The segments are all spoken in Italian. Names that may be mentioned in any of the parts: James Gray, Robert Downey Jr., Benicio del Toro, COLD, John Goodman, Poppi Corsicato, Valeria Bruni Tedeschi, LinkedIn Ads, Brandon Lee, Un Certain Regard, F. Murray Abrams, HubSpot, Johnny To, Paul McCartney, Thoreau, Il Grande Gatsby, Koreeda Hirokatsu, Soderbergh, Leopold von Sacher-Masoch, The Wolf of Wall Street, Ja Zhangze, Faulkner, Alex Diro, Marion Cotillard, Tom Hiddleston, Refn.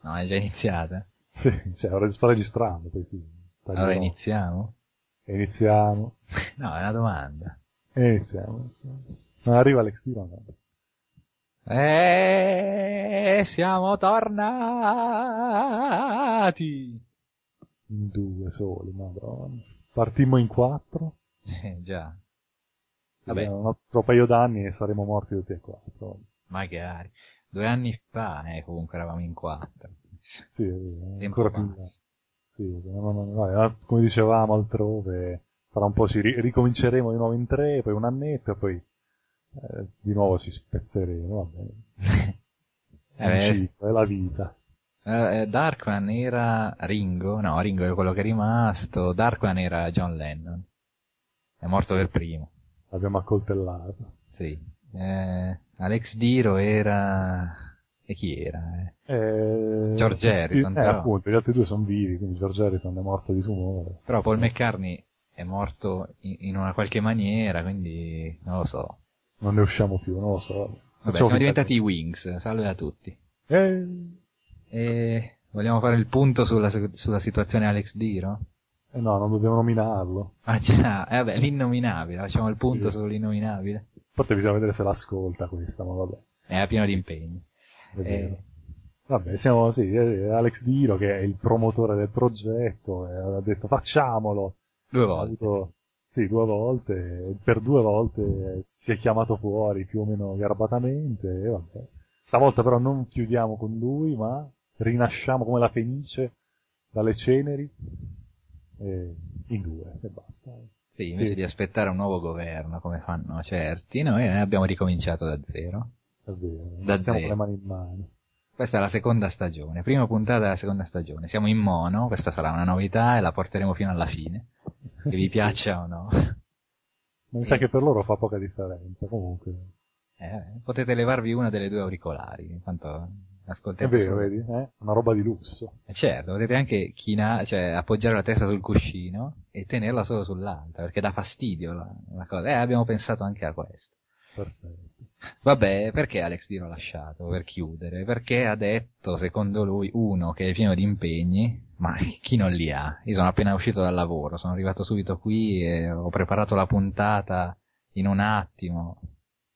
No, è già iniziata? Sì, cioè, sto registrando poi film. Allora iniziamo? Iniziamo. No, è una domanda. Iniziamo. Non arriva Alex Diro. Siamo tornati! In due soli, madonna. Partimmo in 4. Già. Vabbè. Un altro paio d'anni e saremo morti tutti e 4. Magari. 2 anni fa, comunque eravamo in 4. Sì, ancora più. Sì, no, come dicevamo altrove, fra un po' ricominceremo di nuovo in 3, poi un annetto, poi di nuovo si spezzeremo, va bene. È la vita. Darkman era Ringo, no, Ringo è quello che è rimasto, Darkman era John Lennon. È morto per primo. L'abbiamo accoltellato. Sì. Alex Diro era... E chi era? George Harrison. Però. Appunto, gli altri due sono vivi, quindi George Harrison è morto di tumore. Però Paul McCartney è morto in una qualche maniera, quindi non lo so. Non ne usciamo più, non lo so. Vabbè, siamo diventati i Wings, salve a tutti. E vogliamo fare il punto sulla situazione Alex Diro? Eh no, non dobbiamo nominarlo. Ah già, vabbè, l'innominabile, facciamo il punto sull'innominabile. Forse bisogna vedere se l'ascolta questa, ma vabbè. È pieno di impegni. Vabbè, siamo Alex Diro che è il promotore del progetto, ha detto facciamolo 2 volte. Sì, 2 volte, per 2 volte si è chiamato fuori più o meno garbatamente, e vabbè. Stavolta però non chiudiamo con lui, ma rinasciamo come la Fenice dalle ceneri in 2 e basta. Sì, invece di aspettare un nuovo governo come fanno certi, noi abbiamo ricominciato da zero. È vero, da stiamo con le mani in mano. Questa è la seconda stagione, prima puntata della seconda stagione. Siamo in mono, questa sarà una novità e la porteremo fino alla fine. Che vi piaccia o no. Ma mi sa che per loro fa poca differenza, comunque. Potete levarvi una delle 2 auricolari, intanto ascoltiamo. È vero, vedi? Una roba di lusso. Certo, potete anche appoggiare la testa sul cuscino e tenerla solo sull'altra, perché dà fastidio la cosa. Abbiamo pensato anche a questo. Perfetto. Vabbè, perché Alex Diro ha lasciato per chiudere? Perché ha detto, secondo lui, uno che è pieno di impegni, ma chi non li ha? Io sono appena uscito dal lavoro, sono arrivato subito qui e ho preparato la puntata in un attimo,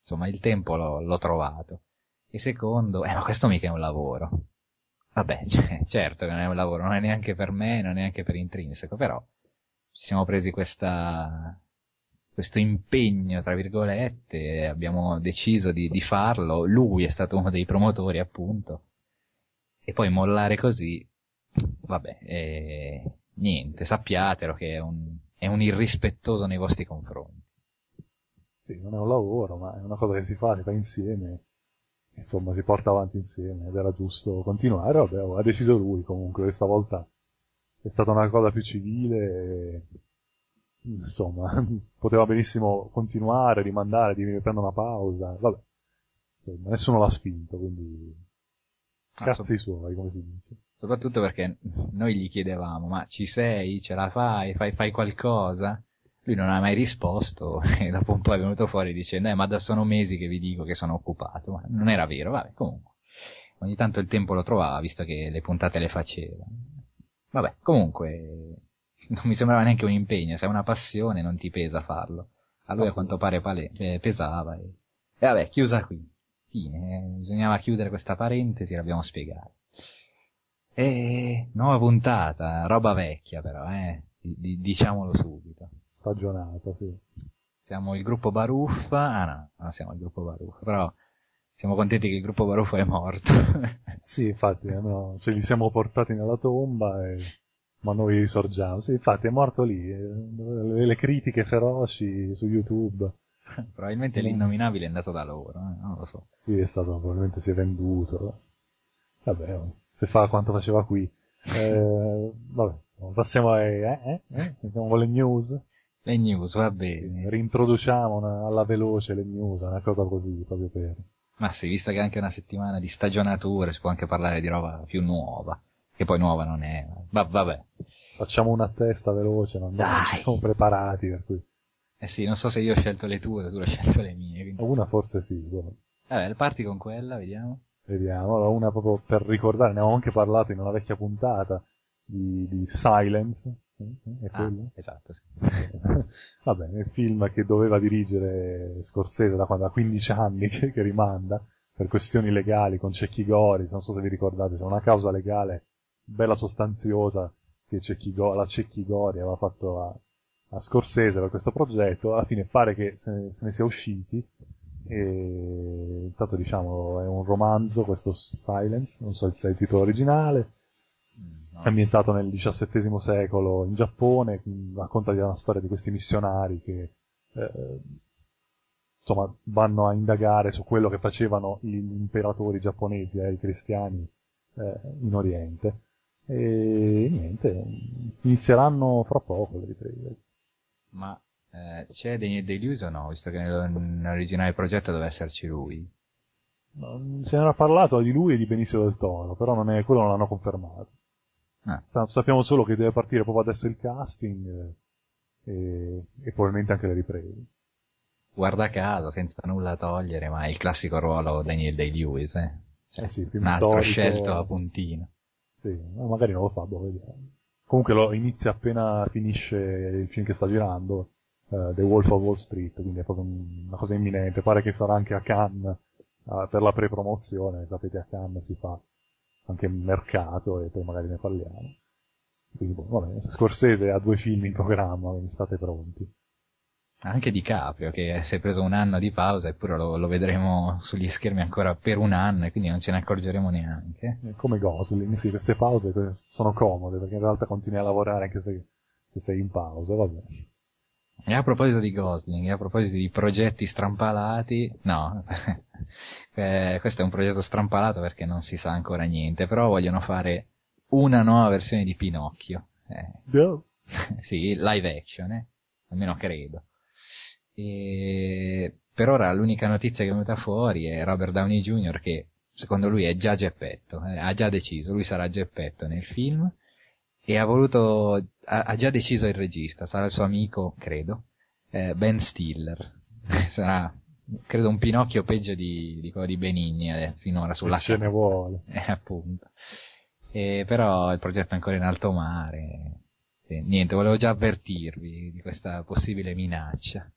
insomma il tempo l'ho trovato. E secondo, ma questo mica è un lavoro. Vabbè, certo che non è un lavoro, non è neanche per me, non è neanche per Intrinseco, però ci siamo presi questo impegno, tra virgolette, abbiamo deciso di farlo, lui è stato uno dei promotori appunto, e poi mollare così, vabbè, niente, sappiatelo che è un irrispettoso nei vostri confronti. Sì, non è un lavoro, ma è una cosa che si fa insieme, insomma si porta avanti insieme, ed era giusto continuare, vabbè, ha deciso lui comunque, questa volta è stata una cosa più civile, insomma, poteva benissimo continuare, rimandare, di prendere una pausa, vabbè, insomma, nessuno l'ha spinto, quindi cazzi suoi, come si dice. Soprattutto perché noi gli chiedevamo, ma ci sei, ce la fai qualcosa? Lui non ha mai risposto e dopo un po' è venuto fuori dicendo, ma da sono mesi che vi dico che sono occupato, ma non era vero, vabbè, comunque. Ogni tanto il tempo lo trovava, visto che le puntate le faceva. Vabbè, comunque... Non mi sembrava neanche un impegno, se è una passione non ti pesa farlo. A lui a quanto pare pesava. E vabbè, chiusa qui. Fine, bisognava chiudere questa parentesi, l'abbiamo spiegata. E nuova puntata, roba vecchia però, diciamolo subito. Stagionata, sì. Siamo il gruppo Baruffa, non siamo il gruppo Baruffa, però siamo contenti che il gruppo Baruffa è morto. Sì, infatti, no, ce li siamo portati nella tomba e... Ma noi risorgiamo. Sì, infatti è morto lì. Le critiche feroci su YouTube. Probabilmente l'innominabile è andato da loro, non lo so. Sì, è stato, probabilmente si è venduto. Vabbè, se fa quanto faceva qui. Vabbè, insomma, passiamo con le news. Le news, va bene. Rintroduciamo alla veloce le news, una cosa così, proprio per... Ma sì, visto che è anche una settimana di stagionature, si può anche parlare di roba più nuova. che poi nuova non è, ma vabbè. Facciamo una testa veloce, non ci siamo preparati, per cui. Eh sì, non so se io ho scelto le tue o tu hai scelto le mie. Quindi... una forse sì. Vabbè, parti con quella, vediamo. Vediamo, allora una proprio per ricordare, ne avevo anche parlato in una vecchia puntata di Silence. È quello? Esatto, sì. Va bene, il film che doveva dirigere Scorsese da quando ha 15 anni che rimanda per questioni legali con Cecchi Gori, non so se vi ricordate, c'è una causa legale bella sostanziosa che la Cecchi Gori aveva fatto a Scorsese per questo progetto. Alla fine pare che se ne sia usciti, e intanto diciamo è un romanzo, questo Silence, non so se è il titolo originale, ambientato nel XVII secolo in Giappone, racconta di una storia di questi missionari che insomma vanno a indagare su quello che facevano gli imperatori giapponesi ai cristiani in Oriente. E niente, inizieranno fra poco le riprese. Ma c'è Daniel Day Lewis o no? Visto che nell'originale progetto doveva esserci lui. Se ne era parlato di lui e di Benicio del Toro, però quello non l'hanno confermato. Sappiamo solo che deve partire proprio adesso il casting e probabilmente anche le riprese. Guarda caso, senza nulla togliere, ma il classico ruolo Daniel Day-Lewis, sì, film un altro storico, scelto a puntino. Sì, ma magari non lo fa, vediamo. Comunque lo inizia appena finisce il film che sta girando, The Wolf of Wall Street, quindi è proprio una cosa imminente. Pare che sarà anche a Cannes per la pre-promozione, sapete a Cannes si fa anche in mercato e poi magari ne parliamo. Quindi vabbè, Scorsese ha 2 film in programma, quindi state pronti. Anche DiCaprio, che si è preso un anno di pausa, eppure lo vedremo sugli schermi ancora per un anno e quindi non ce ne accorgeremo neanche. Come Gosling, sì, queste pause sono comode perché in realtà continui a lavorare anche se sei in pausa, vabbè. E a proposito di Gosling, e a proposito di progetti strampalati, no, questo è un progetto strampalato perché non si sa ancora niente, però vogliono fare una nuova versione di Pinocchio. No. Sì, live action, almeno credo. E per ora l'unica notizia che è venuta fuori è Robert Downey Jr. che secondo lui è già Geppetto, ha già deciso, lui sarà Geppetto nel film. E ha già deciso il regista, sarà il suo amico, credo, Ben Stiller. Sarà, credo, un Pinocchio peggio di quello di Benigni, finora sulla ce ne vuole. Appunto. Però il progetto è ancora in alto mare. Niente, volevo già avvertirvi di questa possibile minaccia.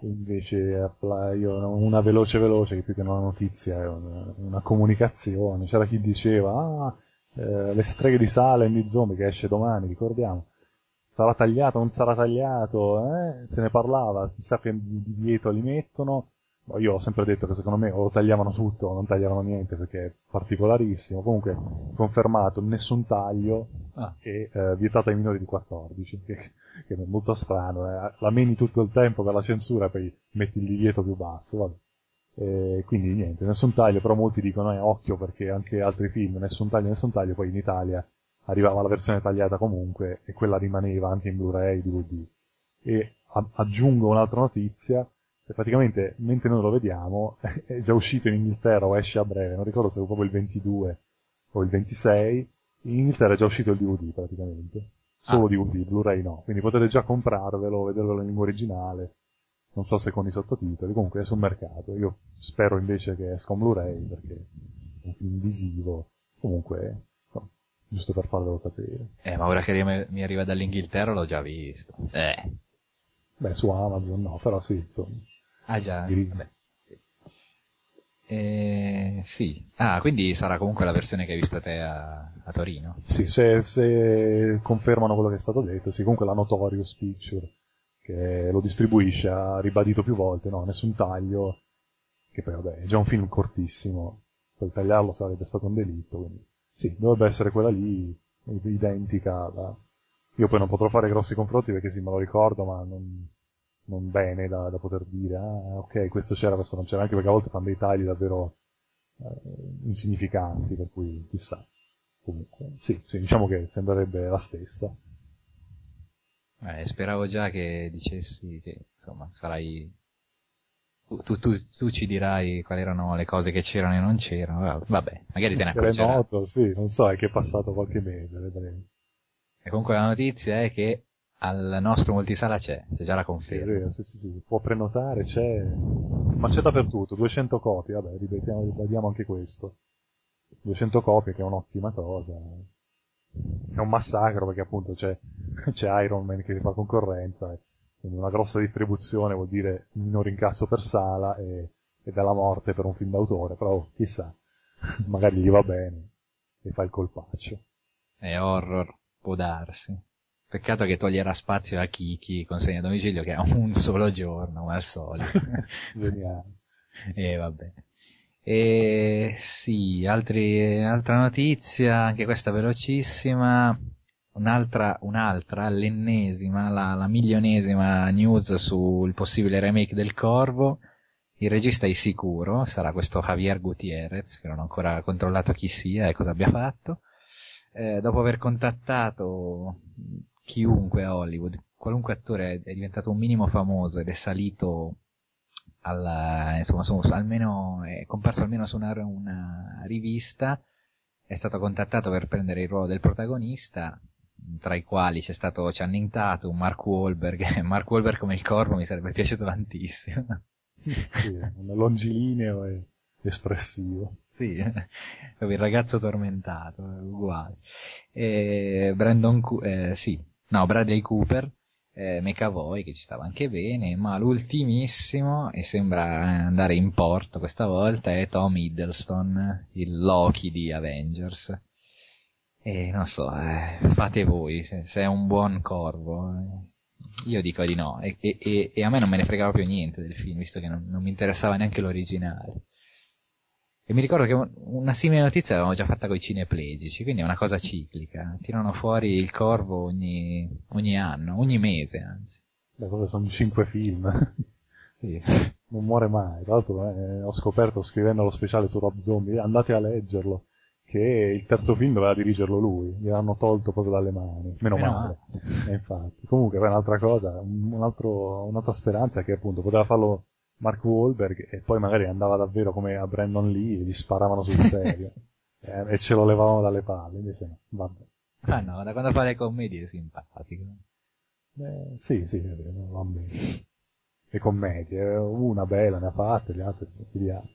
Invece io una veloce, che più che una notizia è una comunicazione. C'era chi diceva Le streghe di Salem di Zombie, che esce domani, ricordiamo, sarà tagliato, non sarà tagliato, se ne parlava, chissà che divieto li mettono. Io ho sempre detto che secondo me o lo tagliavano tutto o non tagliavano niente perché è particolarissimo. Comunque confermato, nessun taglio e vietato ai minori di 14, che è molto strano, la meni tutto il tempo per la censura, poi metti il divieto più basso, vabbè. Quindi niente, nessun taglio, però molti dicono occhio perché anche altri film, nessun taglio, poi in Italia arrivava la versione tagliata comunque e quella rimaneva anche in Blu-ray, DVD. E aggiungo un'altra notizia, e praticamente mentre noi lo vediamo è già uscito in Inghilterra o esce a breve, non ricordo se è proprio il 22 o il 26, in Inghilterra è già uscito il DVD praticamente, solo DVD, Blu-ray no, quindi potete già comprarvelo, vedervelo in lingua originale, non so se con i sottotitoli, comunque è sul mercato. Io spero invece che esca un Blu-ray perché è un film visivo, comunque no, giusto per farvelo sapere. Ma ora che mi arriva dall'Inghilterra l'ho già visto. Beh, su Amazon no, però sì, insomma. Ah già, vabbè. Sì. Quindi sarà comunque la versione che hai visto te a Torino? Sì, se confermano quello che è stato detto, sì, comunque la Notorious Picture, che lo distribuisce, ha ribadito più volte, no, nessun taglio, che poi vabbè, è già un film cortissimo, per tagliarlo sarebbe stato un delitto, quindi sì, dovrebbe essere quella lì, identica alla... Io poi non potrò fare grossi confronti perché sì, me lo ricordo, ma non bene da poter dire ok, questo c'era, questo non c'era, anche perché a volte fanno dei tagli davvero insignificanti, per cui chissà. Comunque sì, diciamo che sembrerebbe la stessa. Speravo già che dicessi che insomma sarai tu ci dirai quali erano le cose che c'erano e non c'erano, vabbè, magari te ne accorgerai. Noto, sì, non so, è che è passato qualche mese, vedremo. E comunque la notizia è che al nostro multisala c'è già la conferma. Sì, può prenotare, c'è, ma c'è dappertutto, 200 copie, vabbè, ribadiamo anche questo. 200 copie che è un'ottima cosa. È un massacro perché appunto c'è Iron Man che fa concorrenza, quindi una grossa distribuzione vuol dire minore incasso per sala e dalla morte per un film d'autore, però chissà, magari gli va bene e fa il colpaccio. È horror, può darsi. Peccato che toglierà spazio a Kiki, consegna a domicilio, che ha un solo giorno, ma al solito. Geniale. E vabbè. E sì, altra notizia, anche questa velocissima, un'altra l'ennesima, la milionesima news sul possibile remake del Corvo. Il regista è sicuro, sarà questo Javier Gutierrez, che non ho ancora controllato chi sia e cosa abbia fatto. Dopo aver contattato chiunque a Hollywood, qualunque attore è diventato un minimo famoso ed è salito almeno è comparso almeno su una rivista, è stato contattato per prendere il ruolo del protagonista, tra i quali c'è stato Channing Tatum, Mark Wahlberg come il Corvo mi sarebbe piaciuto tantissimo. Sì, un longilineo e espressivo. Sì, il ragazzo tormentato, uguale. E Bradley Cooper, McAvoy, che ci stava anche bene, ma l'ultimissimo, e sembra andare in porto questa volta, è Tom Hiddleston, il Loki di Avengers. E non so, fate voi, se è un buon Corvo. Io dico di no, e a me non me ne fregava più niente del film, visto che non mi interessava neanche l'originale. E mi ricordo che una simile notizia l'avevamo già fatta con i cineplegici, quindi è una cosa ciclica. Tirano fuori il Corvo ogni anno, ogni mese anzi. Le cose sono 5 film. Sì. Non muore mai. Tra l'altro ho scoperto scrivendo lo speciale su Rob Zombie, andate a leggerlo, che il terzo film doveva dirigerlo lui. Gliel'hanno tolto proprio dalle mani. Meno male. Infatti. Comunque poi un'altra cosa, un'altra speranza è che appunto poteva farlo Mark Wahlberg e poi magari andava davvero come a Brandon Lee e gli sparavano sul serio e ce lo levavano dalle palle, invece no, vabbè. Ah no, da quando fa le commedie è simpatico. Sì, va bene. Le commedie, una bella ne ha fatte, le altre no,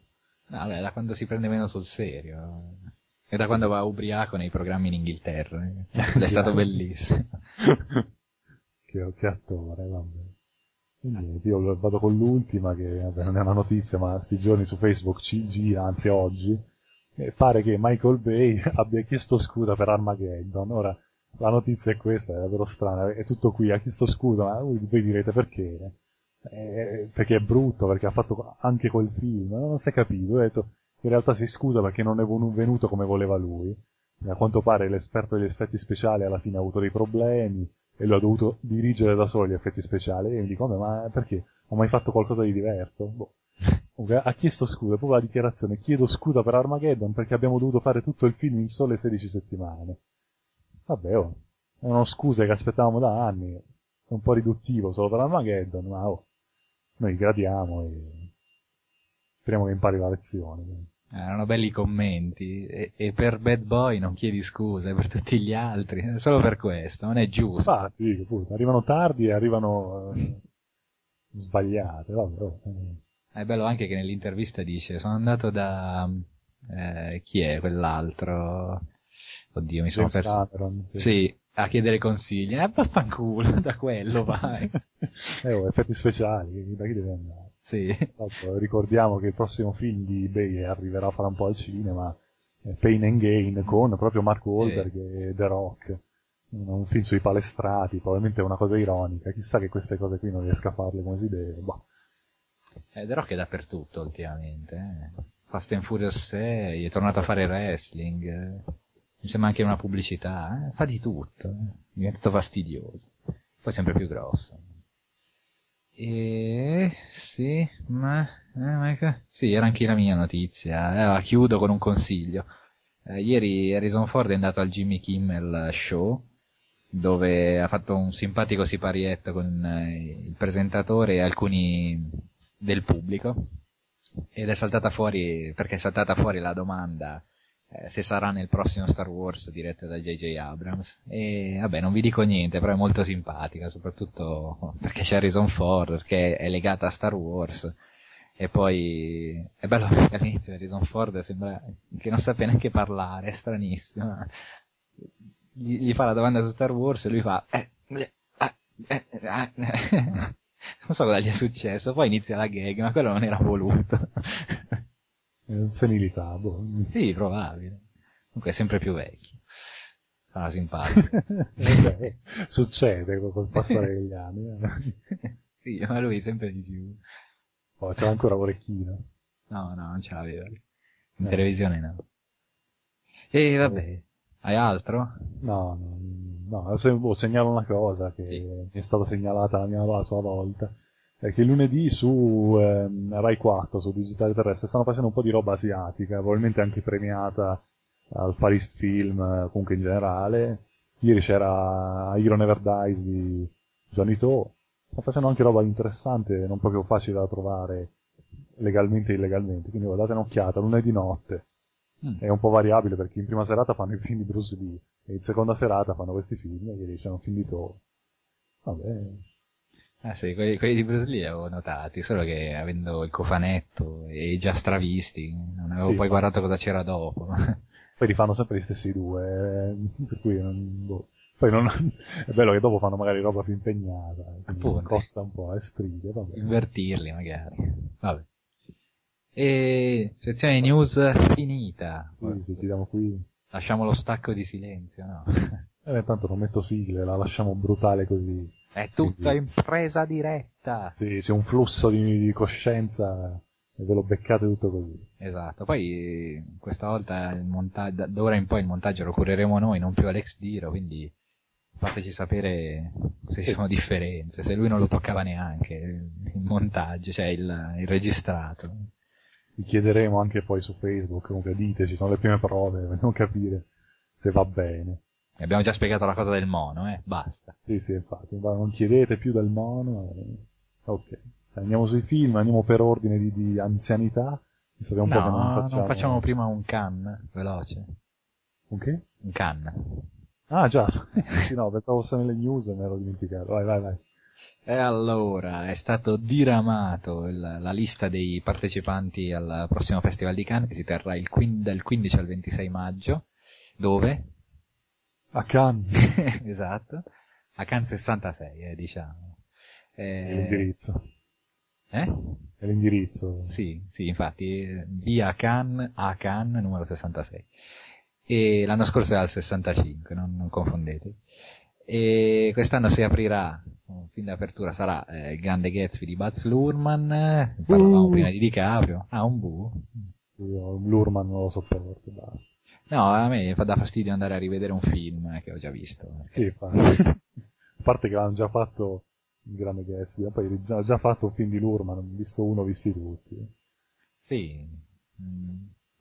vabbè, da quando si prende meno sul serio e da quando va ubriaco nei programmi in Inghilterra è stato bellissimo. che attore, vabbè. Io vado con l'ultima, che vabbè, non è una notizia, ma sti giorni su Facebook ci gira, anzi oggi, pare che Michael Bay abbia chiesto scusa per Armageddon. Ora, la notizia è questa, è davvero strana, è tutto qui, ha chiesto scusa, ma voi direte perché? Perché è brutto, perché ha fatto anche quel film, non si è capito, ha detto in realtà si scusa perché non è venuto come voleva lui, a quanto pare l'esperto degli effetti speciali alla fine ha avuto dei problemi, e lo ha dovuto dirigere da solo gli effetti speciali e mi dico, ma perché? Ho mai fatto qualcosa di diverso? Boh. Comunque, ha chiesto scusa, proprio la dichiarazione, chiedo scusa per Armageddon perché abbiamo dovuto fare tutto il film in sole 16 settimane. Vabbè, oh, erano scuse che aspettavamo da anni, è un po' riduttivo solo per Armageddon, ma oh, noi gradiamo e speriamo che impari la lezione. Erano belli i commenti, e per Bad Boy non chiedi scuse, per tutti gli altri, solo per questo, non è giusto. Infatti, arrivano tardi e arrivano sbagliate. Vabbè. È bello anche che nell'intervista dice, sono andato da chi è quell'altro? Oddio, mi sono perso. Sì, a chiedere consigli, vaffanculo, da quello vai. Effetti speciali, da chi deve andare? Sì. Ricordiamo che il prossimo film di eBay arriverà fra un po' al cinema, Pain and Gain, con proprio Mark Wahlberg e The Rock, un film sui palestrati, probabilmente è una cosa ironica, chissà che queste cose qui non riesca a farle come si deve. The Rock è dappertutto ultimamente, Fast and Furious 6, è tornato a fare wrestling, mi sembra anche una pubblicità, fa di tutto, è diventato fastidioso, poi sempre più grosso. Sì, sì, era anche la mia notizia. Allora, chiudo con un consiglio. Ieri Harrison Ford è andato al Jimmy Kimmel Show, dove ha fatto un simpatico siparietto con il presentatore e alcuni del pubblico, ed è saltata fuori perché è saltata fuori la domanda se sarà nel prossimo Star Wars diretto da J.J. Abrams. E vabbè, non vi dico niente, però è molto simpatica, soprattutto perché c'è Harrison Ford, perché è legata a Star Wars. E poi è bello perché all'inizio Harrison Ford sembra che non sappia neanche parlare, è stranissimo. Gli fa la domanda su Star Wars e lui fa non so cosa gli è successo, poi inizia la gag, ma quello non era voluto. Senilità, boh. Sì, probabile. Comunque è sempre più vecchio. Sarà simpatico. Vabbè, succede col passare degli anni. Sì, ma lui sempre di più. Oh, c'era ancora l'orecchino? No, non ce l'aveva. In televisione no. E vabbè. Hai altro? No, segnalo una cosa che mi è stata segnalata la mia sua volta. Che lunedì su Rai 4, su Digitale Terrestre, stanno facendo un po' di roba asiatica, probabilmente anche premiata al Far East Film, comunque in generale. Ieri c'era Hero Never Dies di Johnny To. Sta facendo anche roba interessante, non proprio facile da trovare legalmente e illegalmente, quindi date un'occhiata, lunedì notte. È un po' variabile perché in prima serata fanno i film di Bruce Lee e in seconda serata fanno questi film e ieri c'erano film di Toro. Vabbè. Ah sì, quelli di Bruce Lee li avevo notati, solo che avendo il cofanetto e già stravisti, non avevo poi guardato cosa c'era dopo. Poi li fanno sempre gli stessi due, per cui è bello che dopo fanno magari roba più impegnata, costa un po' e stride, vabbè. Invertirli magari, vabbè. E sezione news finita. Sì, chiudiamo qui. Lasciamo lo stacco di silenzio, no? Tanto non metto sigle, la lasciamo brutale così. È tutta in presa diretta. Sì, c'è un flusso di coscienza e ve lo beccate tutto così. Esatto. Poi questa volta il montaggio, d'ora in poi il montaggio lo cureremo noi, non più Alex Diro, quindi fateci sapere se ci sono differenze, se lui non lo toccava neanche il montaggio, cioè il registrato. Vi chiederemo anche poi su Facebook, comunque diteci, sono le prime prove, vogliamo capire se va bene. Abbiamo già spiegato la cosa del mono, basta. Sì, infatti, non chiedete più del mono. Ok, andiamo sui film, andiamo per ordine di anzianità. Sappiamo un po' che non facciamo prima un Cannes, veloce. Un che? Un Cannes. Ah già, sì, pensavo fosse nelle news e me l'ero dimenticato, vai. E allora, è stato diramato la lista dei partecipanti al prossimo Festival di Cannes, che si terrà dal 15 al 26 maggio, dove? A Cannes. Esatto, a Cannes 66, diciamo. È l'indirizzo. È l'indirizzo. Sì, infatti, via Cannes, a Cannes, numero 66. E l'anno scorso era il 65, non confondetevi. E quest'anno si aprirà, il film d'apertura sarà il Grande Gatsby di Baz Luhrmann. Parlavamo prima di DiCaprio. Ah, un bu? Io Luhrmann non lo sopporto, basta. No, a me dà fastidio andare a rivedere un film che ho già visto. Sì, a parte che l'hanno già fatto il Grande Gatsby, poi hanno già fatto un film di Luhrmann, ho visto uno, visti tutti. Sì,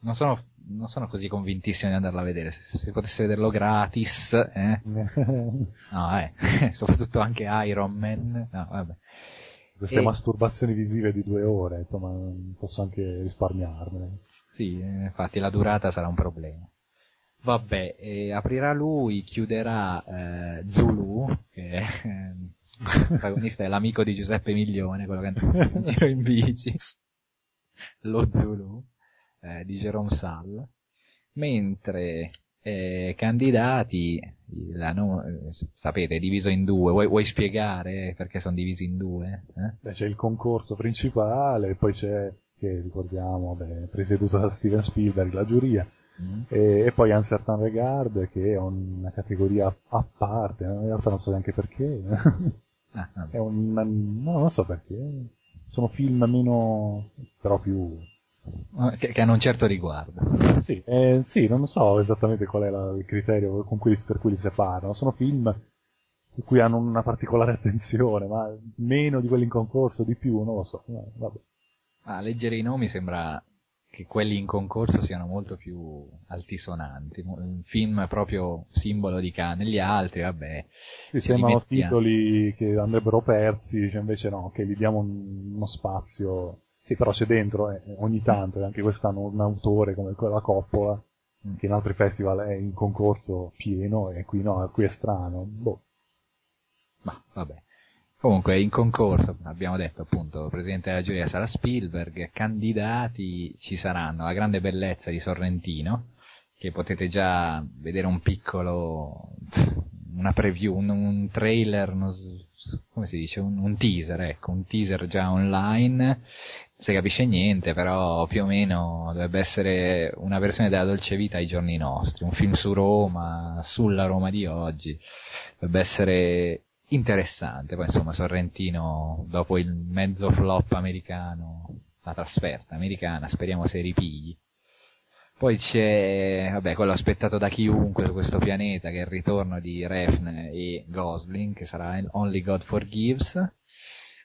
non sono così convintissimo di andarla a vedere. Se potesse vederlo gratis, soprattutto anche Iron Man, no, vabbè. Queste masturbazioni visive di 2 ore, insomma, posso anche risparmiarmene. Sì, infatti la durata sarà un problema. Vabbè, aprirà lui, chiuderà Zulu, che è il protagonista è l'amico di Giuseppe Miglione, quello che andava in giro in bici, lo Zulu di Jerome Salle, mentre candidati sapete è diviso in due. Vuoi spiegare perché sono divisi in due? Beh, c'è il concorso principale, poi c'è, che ricordiamo, presieduto da Steven Spielberg, la giuria, e poi Uncertain Regard, che è una categoria a parte, in realtà non so neanche perché. È non so perché, sono film meno, però più che hanno un certo riguardo. Sì, non so esattamente qual è il criterio per cui li separano. Sono film per cui hanno una particolare attenzione, ma meno di quelli in concorso, di più, non lo so. Vabbè. Leggere i nomi sembra che quelli in concorso siano molto più altisonanti, un film proprio simbolo di Cannes. Gli altri, vabbè, sì, sembrano titoli che andrebbero persi, cioè invece no, che gli diamo uno spazio. Sì, però c'è dentro, ogni tanto, e anche quest'anno un autore come quella Coppola, che in altri festival è in concorso pieno, e qui no, qui è strano, boh. Ma vabbè. Comunque in concorso, abbiamo detto appunto, presidente della giuria sarà Spielberg, candidati ci saranno La grande bellezza di Sorrentino, che potete già vedere un piccolo, una preview, un trailer, uno, come si dice, un teaser, ecco, un teaser già online, se capisce niente, però più o meno dovrebbe essere una versione della Dolce Vita ai giorni nostri, un film su Roma, sulla Roma di oggi, dovrebbe essere interessante. Poi insomma Sorrentino, dopo il mezzo flop americano, la trasferta americana, speriamo si ripigli. Poi c'è, vabbè, quello aspettato da chiunque su questo pianeta, che è il ritorno di Refn e Gosling, che sarà Only God Forgives.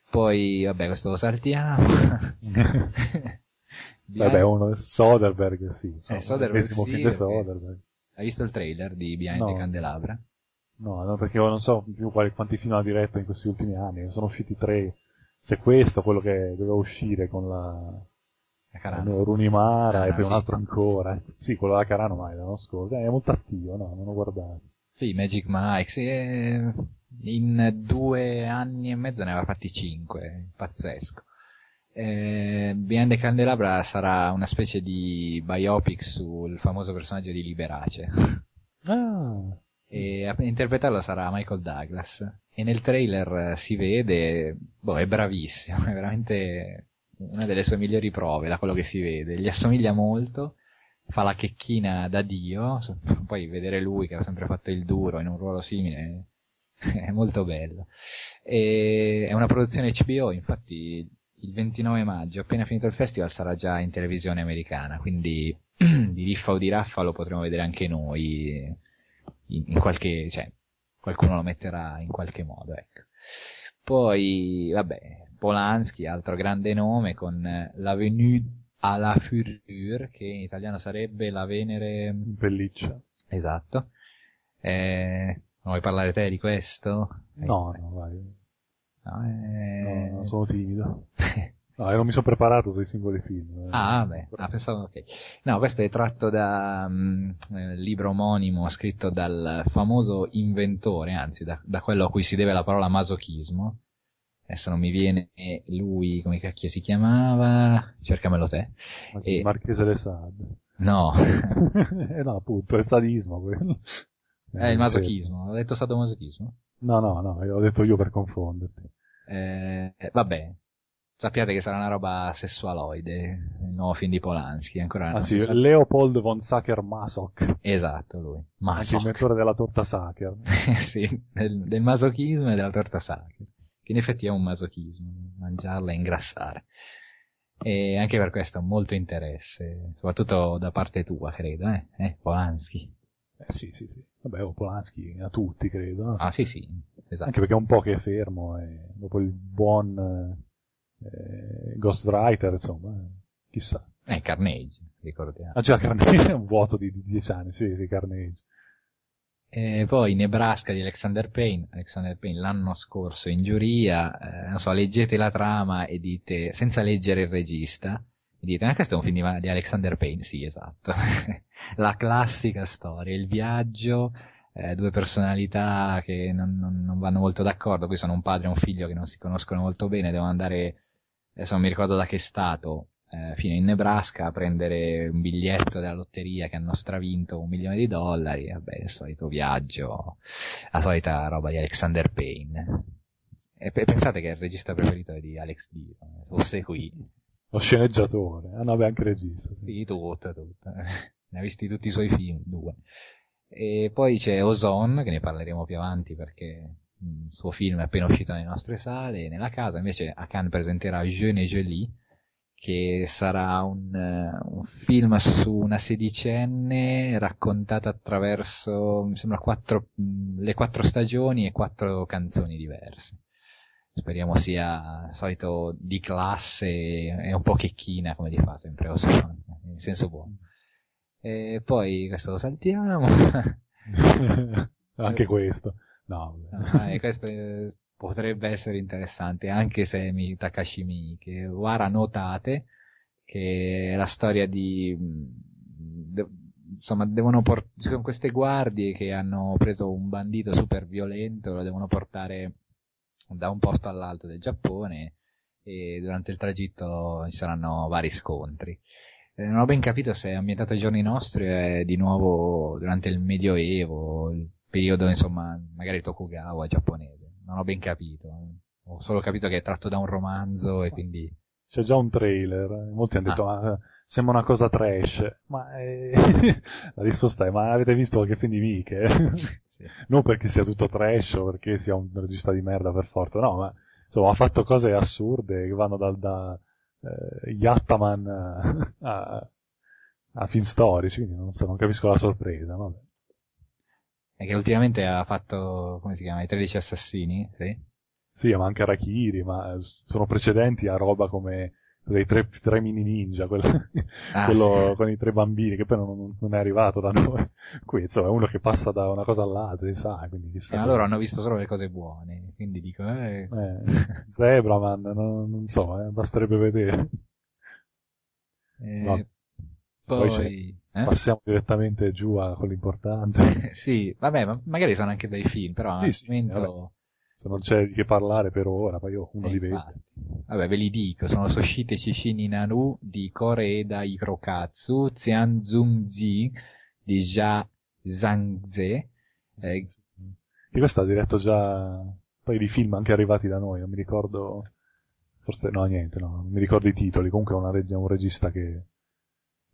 Poi vabbè, questo lo saltiamo. Vabbè, uno Soderbergh, sì, insomma, Soderbergh, sì, Soderbergh. Hai visto il trailer di Behind the Candelabra? No, no, perché io non so più quanti film ha diretto in questi ultimi anni, sono usciti 3. C'è questo, quello che doveva uscire con la Carano, Runimara, e poi un altro ancora. Sì, quello della Carano, mai l'anno scorso. È molto attivo, no, non ho guardato. Sì, Magic Mike, sì, in 2 anni e mezzo ne aveva fatti 5, pazzesco. Behind the Candelabra sarà una specie di biopic sul famoso personaggio di Liberace. Ah. E a interpretarlo sarà Michael Douglas, e nel trailer si vede, boh, è bravissimo, è veramente una delle sue migliori prove, da quello che si vede, gli assomiglia molto, fa la checchina da Dio, poi vedere lui che ha sempre fatto il duro in un ruolo simile è molto bello. E è una produzione HBO, infatti il 29 maggio, appena finito il festival, sarà già in televisione americana, quindi di riffa o di raffa lo potremo vedere anche noi. In qualche, cioè, qualcuno lo metterà in qualche modo, ecco. Poi, vabbè, Polanski, altro grande nome, con L'Avenue à la Fureur, che in italiano sarebbe La Venere in pelliccia. Esatto. Non vuoi parlare te di questo? No, no, vai. No, non sono timido. No, io non mi sono preparato sui singoli film. Ah, vabbè, pensavo, ok. No, questo è tratto da libro omonimo scritto dal famoso inventore, anzi da quello a cui si deve la parola masochismo. Adesso non mi viene lui, come cacchio si chiamava, cercamelo te. Marchese de Sade. No. No, appunto, è sadismo quello. Il masochismo, ho detto sadomasochismo? No, l'ho detto io per confonderti. Vabbè. Sappiate che sarà una roba sessualoide, il nuovo film di Polanski, ancora. Ah sì, Leopold von Sacher-Masoch. Esatto, lui. Masoch. Inventore della torta Sacher. Sì, del masochismo e della torta Sacher, che in effetti è un masochismo, mangiarla e ingrassare. E anche per questo molto interesse, soprattutto da parte tua, credo, Polanski. Sì. Vabbè, Polanski a tutti, credo. Ah sì, esatto. Anche perché è un po' che è fermo, dopo il buon Ghostwriter, insomma, chissà. Carnage, ricordiamo. Ah già, Carnage è un vuoto di 10 anni, sì, Carnage. E poi Nebraska di Alexander Payne l'anno scorso in giuria, non so, leggete la trama e dite, senza leggere il regista, e dite, ma questo è un film di Alexander Payne, sì, esatto. La classica storia, il viaggio, due personalità che non vanno molto d'accordo, poi sono un padre e un figlio che non si conoscono molto bene, devono andare, adesso non mi ricordo da che stato, fino in Nebraska a prendere un biglietto della lotteria che hanno stravinto $1 milione, vabbè, il solito viaggio, la solita roba di Alexander Payne. E pensate che è il regista preferito di Alex Diro, fosse qui. Lo sceneggiatore, vabbè, anche regista. Sì, tutto. Ne ha visti tutti i suoi film, 2. E poi c'è Ozone, che ne parleremo più avanti perché il suo film è appena uscito nelle nostre sale e nella casa. Invece a Cannes presenterà Jeune et Jolie, che sarà un film su una sedicenne raccontata attraverso, mi sembra, le 4 stagioni e 4 canzoni diverse. Speriamo sia solito di classe, è un po' checchina come li fa sempre Ozone, in senso buono. E poi questo lo saltiamo. Anche questo. No. E questo potrebbe essere interessante, anche se Takashi Miike, Wara no Tate, che è la storia di... insomma, devono con queste guardie che hanno preso un bandito super violento, lo devono portare da un posto all'altro del Giappone, e durante il tragitto ci saranno vari scontri. Non ho ben capito se è ambientato ai giorni nostri o è di nuovo durante il Medioevo, il periodo, insomma, magari Tokugawa giapponese. Non ho ben capito, ho solo capito che è tratto da un romanzo e quindi... C'è già un trailer, molti hanno detto ah, sembra una cosa trash, ma la risposta è: ma avete visto qualche film di Miike? Sì. Non perché sia tutto trash o perché sia un regista di merda per forza, no, ma insomma ha fatto cose assurde che vanno da Yattaman a film storici, quindi non capisco la sorpresa, vabbè. E che ultimamente ha fatto, come si chiama, I 13 assassini, sì? Sì, ma anche Arachiri, ma sono precedenti a roba come dei tre mini ninja, quello sì, con i tre bambini, che poi non è arrivato da noi. Qui, insomma, è uno che passa da una cosa all'altra, si sa, quindi chissà. Allora hanno visto solo le cose buone, quindi dico, Zebraman, non so, basterebbe vedere. No. Poi passiamo direttamente giù con l'importante. Sì, vabbè, ma magari sono anche dei film, però sì, al momento... Se non c'è di che parlare per ora, poi io uno li vedo. Vabbè, ve li dico, sono Soshite Shishini Naru di Koreeda Hirokatsu, Xian Zungzi di Ja Zhangze. Che questo ha diretto già poi di film anche arrivati da noi, non mi ricordo, forse no, niente, no, non mi ricordo i titoli, comunque è un regista che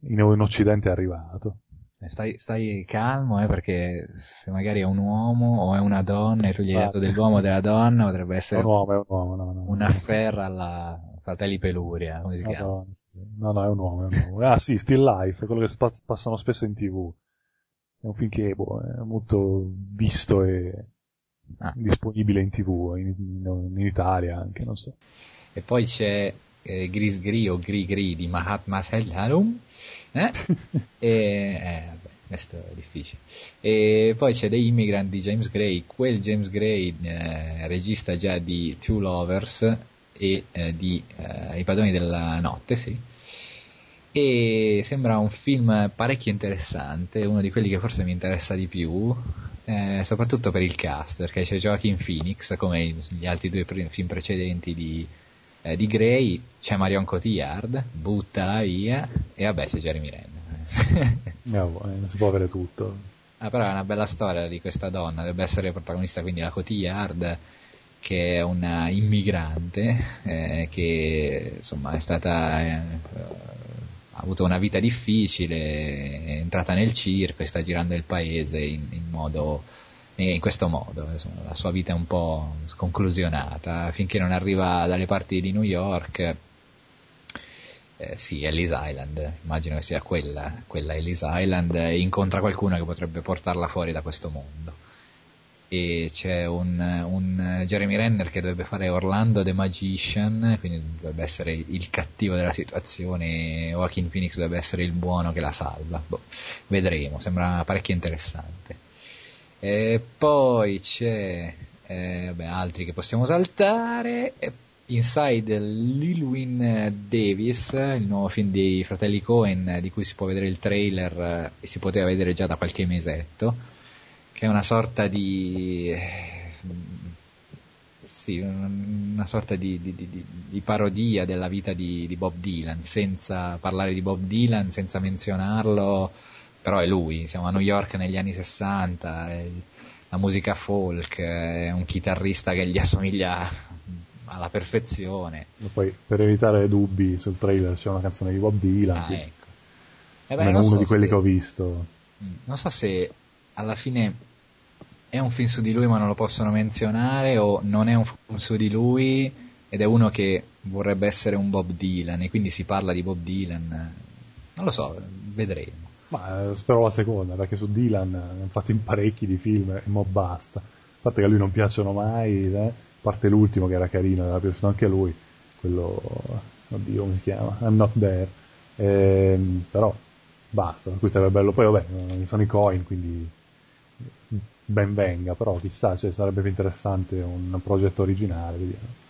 in Occidente è arrivato. Stai calmo, perché se magari è un uomo o è una donna e tu gli hai dato dell'uomo o della donna, potrebbe essere è un uomo, no. Una ferra alla Fratelli Peluria, come si chiama? No, è un uomo. Ah sì, Still Life, è quello che passano spesso in TV. È un film che è molto visto e disponibile in TV, in Italia anche, non so. E poi c'è Gris Gris o Gri Gri di Mahatma Selhalum. Vabbè, questo è difficile. E poi c'è The Immigrant di James Gray, quel James Gray regista già di Two Lovers e di I Padroni della Notte, sì. E sembra un film parecchio interessante, uno di quelli che forse mi interessa di più, soprattutto per il cast, perché c'è Joaquin Phoenix, come gli altri due film precedenti di Grey. C'è Marion Cotillard, buttala via, e vabbè c'è Jeremy Renner. No, non si può avere tutto. Però è una bella storia di questa donna, dovrebbe essere protagonista quindi la Cotillard, che è una immigrante che insomma è stata ha avuto una vita difficile, è entrata nel circo e sta girando il paese in questo modo, insomma, la sua vita è un po' sconclusionata finché non arriva dalle parti di New York, sì, Ellis Island, immagino che sia quella Ellis Island, incontra qualcuno che potrebbe portarla fuori da questo mondo. E c'è un Jeremy Renner che dovrebbe fare Orlando the Magician, quindi dovrebbe essere il cattivo della situazione, Joaquin Phoenix dovrebbe essere il buono che la salva. Vedremo, sembra parecchio interessante. E poi c'è altri che possiamo saltare. Inside Llewyn Davis, il nuovo film dei fratelli Coen, di cui si può vedere il trailer e si poteva vedere già da qualche mesetto, che è una sorta di parodia della vita di Bob Dylan, senza parlare di Bob Dylan, senza menzionarlo, però è lui. Siamo a New York negli anni 60, la musica folk, è un chitarrista che gli assomiglia alla perfezione. E poi, per evitare dubbi, sul trailer c'è una canzone di Bob Dylan, ecco. Che ho visto, non so se alla fine è un film su di lui ma non lo possono menzionare, o non è un film su di lui ed è uno che vorrebbe essere un Bob Dylan e quindi si parla di Bob Dylan, non lo so, vedremo. Ma spero la seconda, perché su Dylan ne ho fatti in parecchi di film e mo' basta. Il fatto che a lui non piacciono mai, a parte l'ultimo che era carino, era piaciuto anche a lui, quello, oddio come si chiama, I'm Not There, però basta, questo era bello. Poi vabbè, sono i Coen, quindi ben venga, però chissà, cioè, sarebbe più interessante un progetto originale, vediamo.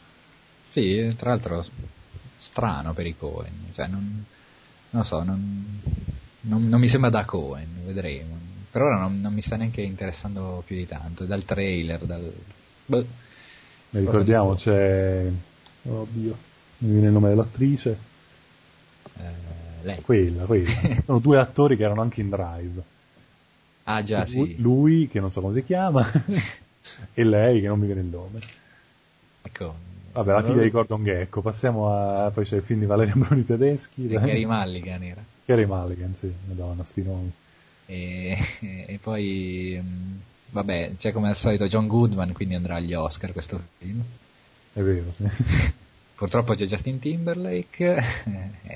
Sì, tra l'altro strano per i Coen, cioè non mi sembra da Coen, vedremo. Per ora non mi sta neanche interessando più di tanto, dal trailer, boh. Ne ricordiamo, c'è... oddio, mi viene il nome dell'attrice. Lei. Quella. Sono due attori che erano anche in Drive. Ah già, sì. Lui, che non so come si chiama, e lei, che non mi viene il nome. Ecco. Vabbè, la figlia di Gordon Gekko. Passiamo a... poi c'è il film di Valeria Bruni Tedeschi. E Cary Mulligan era. Cary Mulligan, sì, madonna, sti nomi. E poi vabbè, c'è come al solito John Goodman, quindi andrà agli Oscar questo film, è vero, sì. Purtroppo c'è Justin Timberlake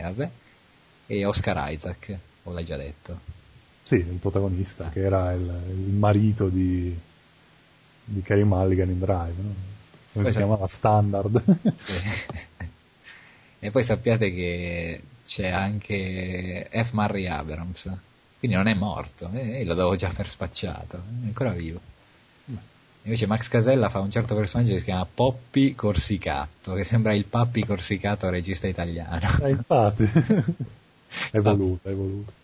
vabbè, e Oscar Isaac, o l'hai già detto? Sì, il protagonista, che era il marito di Cary Mulligan in Drive, no? Come poi si chiamava? Standard. Sì. E poi sappiate che c'è anche F. Murray Abrams, quindi non è morto, io lo davo già per spacciato, è ancora vivo. Invece Max Casella fa un certo personaggio che si chiama Poppi Corsicato, che sembra il Pappi Corsicato, regista italiano. Infatti, è voluto.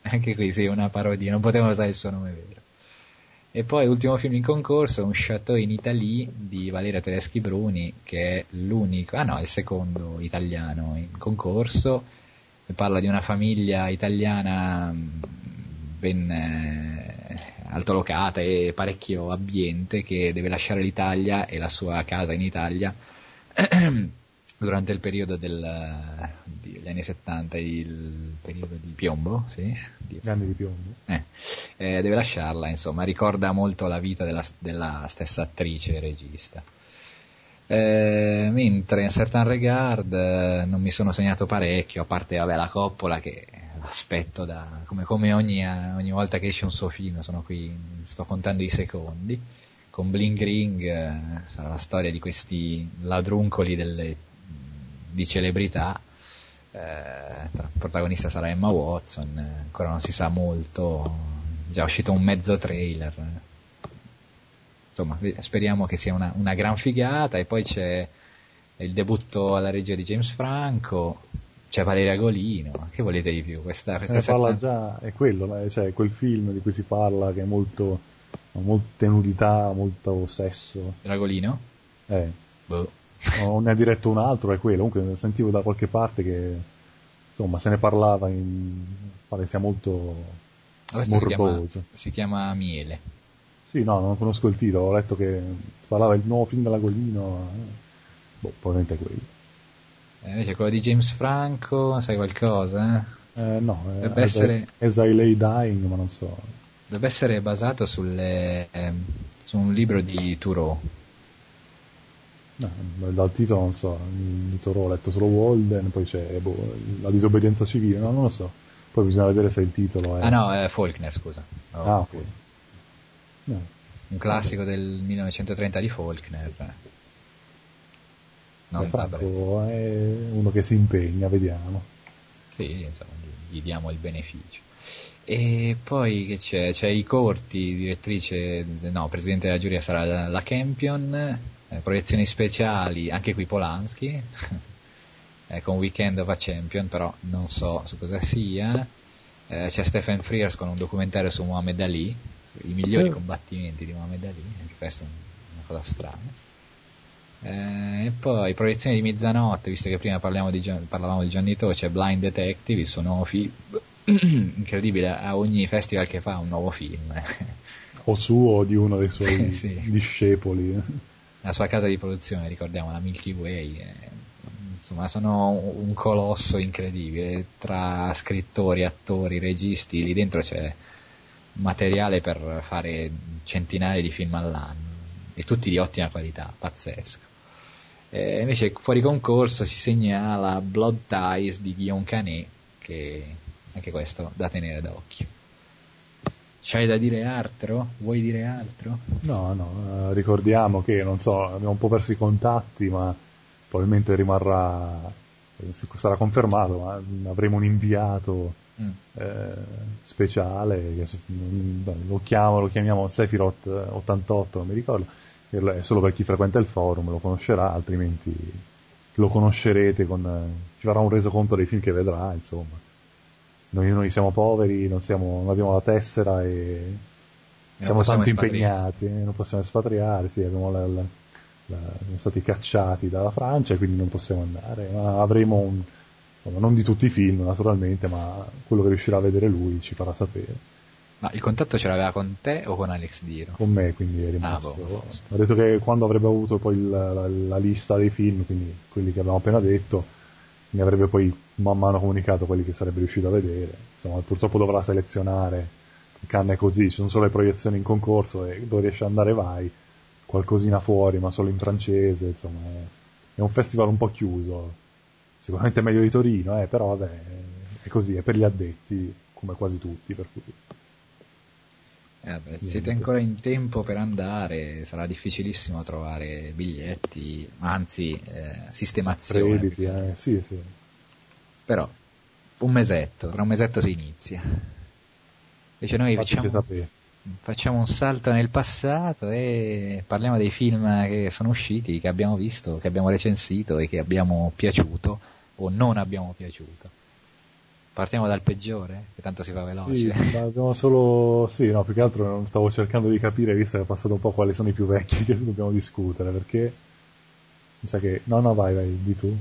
Anche qui sì, una parodia, non potevano usare il suo nome vero. E poi ultimo film in concorso, un Château in Italie di Valeria Tedeschi Bruni, che è l'unico, il secondo italiano in concorso, e parla di una famiglia italiana... ben altolocata e parecchio abbiente, che deve lasciare l'Italia e la sua casa in Italia durante il periodo degli anni 70, il periodo di piombo, sì? Grande di piombo. Deve lasciarla, insomma, ricorda molto la vita della stessa attrice e regista. Mentre in Certain Regard non mi sono segnato parecchio, a parte la coppola che... aspetto come ogni volta che esce un suo film, sono qui, sto contando i secondi, con Bling Ring, sarà la storia di questi ladruncoli di celebrità, protagonista sarà Emma Watson, ancora non si sa molto, già è uscito un mezzo trailer, insomma speriamo che sia una gran figata. E poi c'è il debutto alla regia di James Franco, c'è Valeria Golino, che volete di più? Questa parla già, è quello, cioè quel film di cui si parla, che è molto, molte nudità, molto sesso. Dragolino? Boh. Ne ha diretto un altro, è quello. Comunque sentivo da qualche parte che, insomma, se ne parlava, pare sia molto morboso. Si chiama Miele. Sì, no, non conosco il titolo, ho letto che parlava il nuovo film della Golino, probabilmente è quello. Invece quello di James Franco, sai qualcosa? No, dovrebbe essere As I Lay Dying, ma non so. Dovrebbe essere basato su un libro di Thoreau. No, dal titolo non so, di Thoreau ho letto solo Walden, poi c'è la disobbedienza civile, no, non lo so. Poi bisogna vedere se il titolo è... Ah no, è Faulkner, scusa. Oh, ah, scusa. No. Un classico del 1930 di Faulkner. Franco è uno che si impegna, vediamo. Sì, insomma, gli diamo il beneficio. E poi che c'è? C'è i corti, presidente della giuria sarà la Campion, proiezioni speciali, anche qui Polanski, con Weekend of a Champion, però non so su cosa sia. C'è Stephen Frears con un documentario su Muhammad Ali, i migliori combattimenti di Muhammad Ali, anche questa è una cosa strana. E poi proiezioni di mezzanotte, visto che prima parlavamo di Johnny To, c'è Blind Detective, il suo nuovo film incredibile, a ogni festival che fa un nuovo film o suo o di uno dei suoi sì. discepoli, la sua casa di produzione, ricordiamo, la Milky Way, insomma sono un colosso incredibile, tra scrittori, attori, registi, lì dentro c'è materiale per fare centinaia di film all'anno e tutti di ottima qualità, pazzesco. Invece fuori concorso si segnala Blood Ties di Guillaume Canet, che anche questo da tenere d'occhio. C'hai da dire altro? Vuoi dire altro? No, ricordiamo che, non so, abbiamo un po' perso i contatti, ma probabilmente rimarrà sarà confermato, ma avremo un inviato speciale, che lo chiamiamo Sephiroth 88, non mi ricordo, è solo per chi frequenta il forum, lo conoscerà, altrimenti lo conoscerete, ci farà un resoconto dei film che vedrà, insomma. Noi siamo poveri, non abbiamo la tessera e siamo tanto impegnati, non possiamo espatriare, sì, abbiamo siamo stati cacciati dalla Francia, quindi non possiamo andare, ma avremo non di tutti i film naturalmente, ma quello che riuscirà a vedere lui ci farà sapere. Ma il contatto ce l'aveva con te o con Alex Diro? Con me, quindi è rimasto. Ha detto che quando avrebbe avuto poi la lista dei film, quindi quelli che abbiamo appena detto, mi avrebbe poi man mano comunicato quelli che sarebbe riuscito a vedere. Insomma, purtroppo dovrà selezionare, Cannes è così, ci sono solo le proiezioni in concorso e dove riesci ad andare vai, qualcosina fuori, ma solo in francese, insomma, è un festival un po' chiuso. Sicuramente meglio di Torino, però vabbè, è così, è per gli addetti, come quasi tutti, per cui... siete ancora in tempo per andare, sarà difficilissimo trovare biglietti, anzi sistemazione. Crediti, sì, sì. Però tra un mesetto si inizia. Invece noi facciamo un salto nel passato e parliamo dei film che sono usciti, che abbiamo visto, che abbiamo recensito e che abbiamo piaciuto o non abbiamo piaciuto. Partiamo dal peggiore, che tanto si va veloce. Sì, abbiamo solo... Sì, no, più che altro stavo cercando di capire, visto che è passato un po', quali sono i più vecchi che dobbiamo discutere, perché... Mi sa che... No, vai, di tu.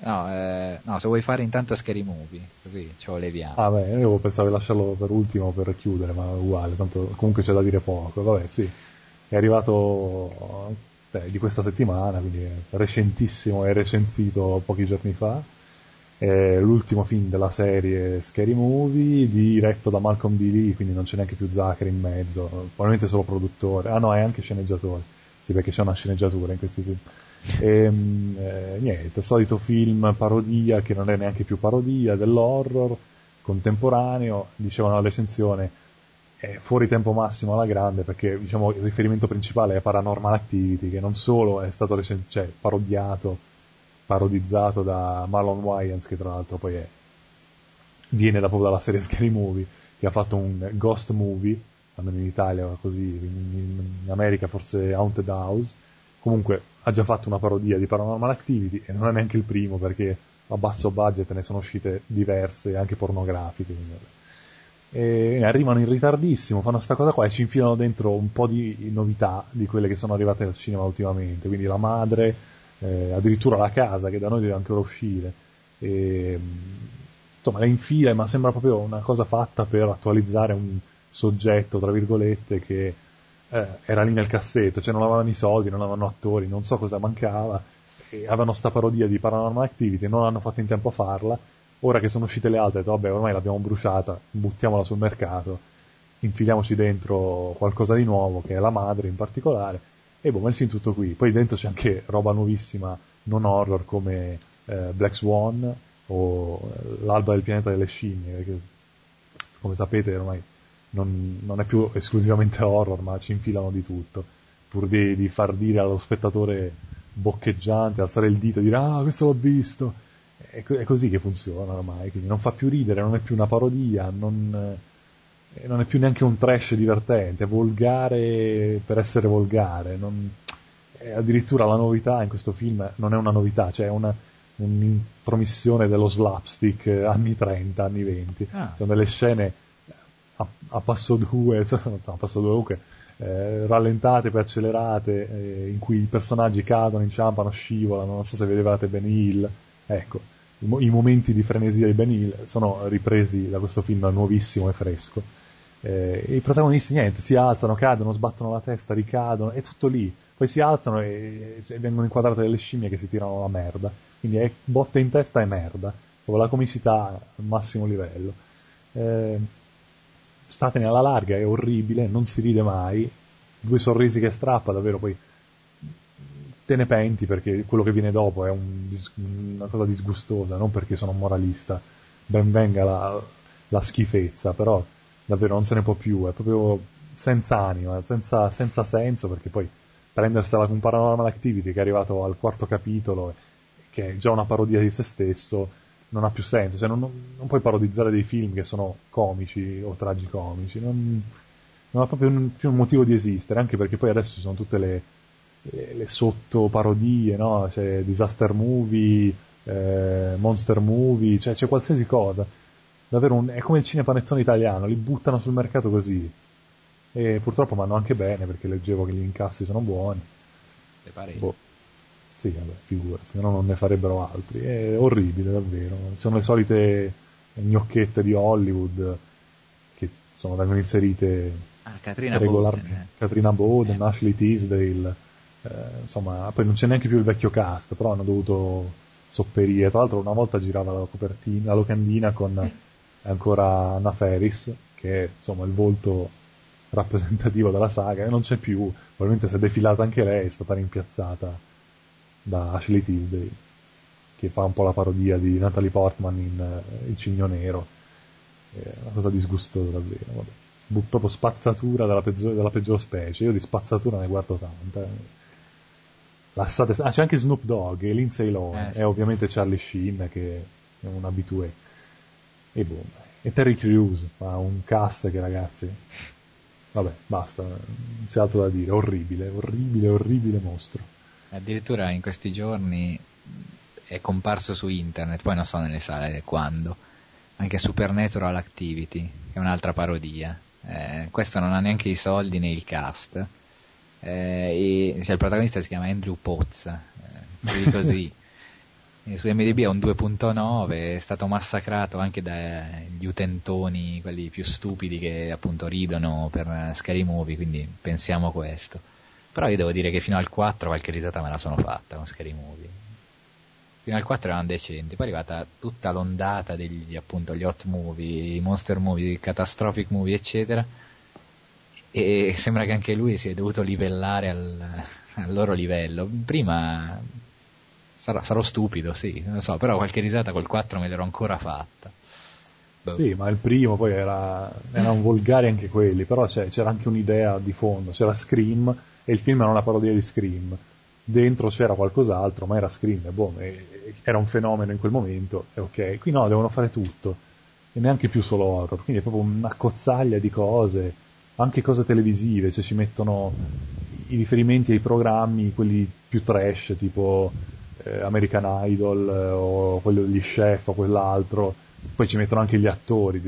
No, se vuoi fare intanto Scary Movie, così ce lo leviamo. Ah, beh, io pensavo di lasciarlo per ultimo per chiudere, ma uguale, tanto comunque c'è da dire poco. Vabbè, sì, è arrivato di questa settimana, quindi è recentissimo, è recensito pochi giorni fa. L'ultimo film della serie Scary Movie, diretto da Malcolm D. Lee, quindi non c'è neanche più Zachary in mezzo, probabilmente solo produttore, ah no, è anche sceneggiatore, sì, perché c'è una sceneggiatura in questi film. Niente, solito film parodia, che non è neanche più parodia, dell'horror contemporaneo, dicevano la recensione, è fuori tempo massimo alla grande, perché diciamo il riferimento principale è Paranormal Activity, che non solo è stato parodizzato da Marlon Wayans, che tra l'altro poi viene proprio dalla serie Scary Movie, che ha fatto un ghost movie, almeno in Italia così, in America forse Haunted House. Comunque ha già fatto una parodia di Paranormal Activity e non è neanche il primo, perché a basso budget ne sono uscite diverse, anche pornografiche, e arrivano in ritardissimo, fanno sta cosa qua e ci infilano dentro un po' di novità di quelle che sono arrivate al cinema ultimamente, quindi la madre, addirittura la casa, che da noi deve ancora uscire, e, insomma, la infila, ma sembra proprio una cosa fatta per attualizzare un soggetto, tra virgolette, che era lì nel cassetto, cioè non avevano i soldi, non avevano attori, non so cosa mancava, e avevano sta parodia di Paranormal Activity, non hanno fatto in tempo a farla, ora che sono uscite le altre, vabbè, ormai l'abbiamo bruciata, buttiamola sul mercato, infiliamoci dentro qualcosa di nuovo, che è la madre in particolare. E boh, ma il film tutto qui. Poi dentro c'è anche roba nuovissima, non horror, come Black Swan o L'alba del pianeta delle scimmie, perché come sapete ormai non è più esclusivamente horror, ma ci infilano di tutto, pur di far dire allo spettatore boccheggiante, alzare il dito e dire ah, questo l'ho visto. È così che funziona ormai, quindi non fa più ridere, non è più una parodia, non è più neanche un trash divertente, è volgare per essere volgare. Addirittura la novità in questo film non è una novità, cioè è un'intromissione dello slapstick anni 30, anni 20. Ah. Sono delle scene a passo 2, comunque rallentate, poi accelerate, in cui i personaggi cadono, inciampano, scivolano, non so se vedevate Ben Hill, ecco, i momenti di frenesia di Ben Hill sono ripresi da questo film nuovissimo e fresco. I protagonisti niente, si alzano, cadono, sbattono la testa, ricadono, è tutto lì, poi si alzano e vengono inquadrate delle scimmie che si tirano la merda, quindi è botte in testa e merda, proprio la comicità al massimo livello. Statene alla larga, è orribile, non si ride mai, due sorrisi che strappa davvero, poi te ne penti, perché quello che viene dopo è una cosa disgustosa, non perché sono un moralista, ben venga la schifezza, però davvero non se ne può più, è proprio senza anima, senza senso, perché poi prendersela con Paranormal Activity, che è arrivato al quarto capitolo che è già una parodia di se stesso, non ha più senso. Cioè, non puoi parodizzare dei film che sono comici o tragicomici, non ha proprio più un motivo di esistere, anche perché poi adesso ci sono tutte le sottoparodie, no? C'è disaster movie, monster movie, cioè c'è qualsiasi cosa. Davvero è come il cinepanettone italiano, li buttano sul mercato così, e purtroppo vanno anche bene, perché leggevo che gli incassi sono buoni. Le pare? Boh. Sì, vabbè, figura, se no non ne farebbero altri. È orribile, davvero. Sono le solite gnocchette di Hollywood che sono vengono inserite regolarmente. Catrina Bowden, Ashley Tisdale, insomma, poi non c'è neanche più il vecchio cast, però hanno dovuto sopperire. Tra l'altro una volta girava la copertina, la locandina con ancora Anna Faris, che è, insomma, il volto rappresentativo della saga, e non c'è più. Probabilmente si è defilata anche lei, è stata rimpiazzata da Ashley Tisdale, che fa un po' la parodia di Natalie Portman in Il Cigno Nero. È una cosa disgustosa, davvero. Vabbè. Proprio spazzatura della peggior specie. Io di spazzatura ne guardo tanta. C'è anche Snoop Dogg e Lindsay Lohan, sì. E ovviamente Charlie Sheen, che è un habitué, e boom. E Terry Crews ha un cast che, ragazzi, vabbè, basta, non c'è altro da dire. Orribile, orribile, orribile mostro. Addirittura in questi giorni è comparso su internet, poi non so nelle sale quando, anche Supernatural Activity, è un'altra parodia. Questo non ha neanche i soldi né il cast, cioè il protagonista si chiama Andrew Pozza, così. Su MDB è un 2.9, è stato massacrato anche dagli utentoni, quelli più stupidi che appunto ridono per Scary Movie, quindi pensiamo questo. Però io devo dire che fino al 4 qualche risata me la sono fatta con Scary Movie. Fino al 4 erano decenti, poi è arrivata tutta l'ondata degli, appunto, gli hot movie, i monster movie, i catastrophic movie, eccetera, e sembra che anche lui si è dovuto livellare al loro livello. Prima sarò stupido, sì, non lo so, però qualche risata col 4 me l'ero ancora fatta. Sì, ma il primo poi erano volgari anche quelli, però c'era anche un'idea di fondo, c'era Scream, e il film era una parodia di Scream. Dentro c'era qualcos'altro, ma era Scream, e boh, era un fenomeno in quel momento, e ok. Qui no, devono fare tutto, e neanche più solo horror, quindi è proprio una cozzaglia di cose, anche cose televisive, cioè ci mettono i riferimenti ai programmi, quelli più trash, tipo American Idol, o quello degli chef, o quell'altro. Poi ci mettono anche gli attori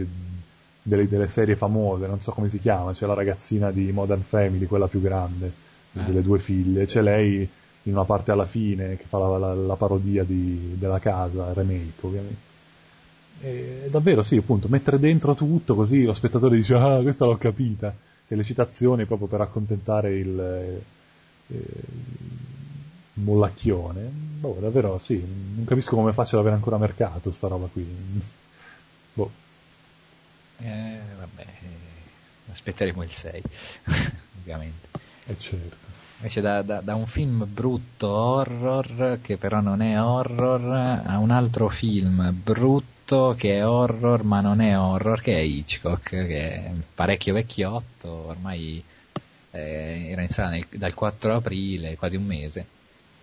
delle serie famose, non so come si chiama, c'è la ragazzina di Modern Family, quella più grande, delle due figlie, c'è lei in una parte alla fine che fa la parodia della casa, remake ovviamente. E davvero, sì, appunto, mettere dentro tutto, così lo spettatore dice: ah, questa l'ho capita. C'è le citazioni proprio per accontentare il mollacchione. Boh, davvero, sì, non capisco come faccia ad avere ancora mercato sta roba qui. Boh. Vabbè, aspetteremo il 6 ovviamente. Certo. Invece da un film brutto horror, che però non è horror, a un altro film brutto che è horror ma non è horror, che è Hitchcock, che è parecchio vecchiotto, ormai era in sala dal 4 aprile, quasi un mese,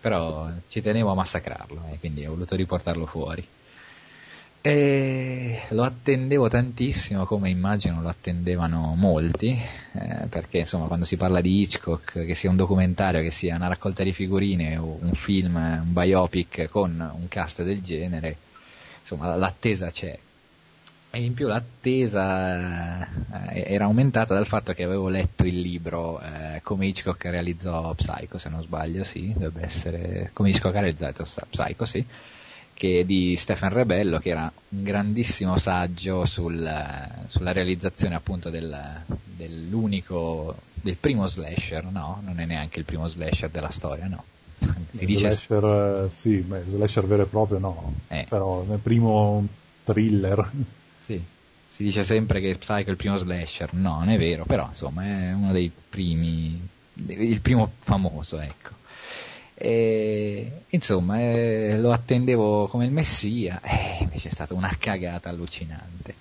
però ci tenevo a massacrarlo, quindi ho voluto riportarlo fuori. E lo attendevo tantissimo, come immagino lo attendevano molti, perché insomma quando si parla di Hitchcock, che sia un documentario, che sia una raccolta di figurine o un film, un biopic con un cast del genere, insomma l'attesa c'è. E in più l'attesa era aumentata dal fatto che avevo letto il libro, Come Hitchcock realizzò Psycho, se non sbaglio, sì, dovrebbe essere Come Hitchcock ha realizzato Psycho, sì, che di Stephen Rebello, che era un grandissimo saggio sulla realizzazione appunto del primo slasher, no? Non è neanche il primo slasher della storia, no? Slasher, sì, beh, slasher vero e proprio no, però nel primo thriller. Sì, si dice sempre che Psycho è il primo slasher, no, non è vero, però insomma è uno dei primi, il primo famoso, ecco. E insomma lo attendevo come il messia, invece è stata una cagata allucinante.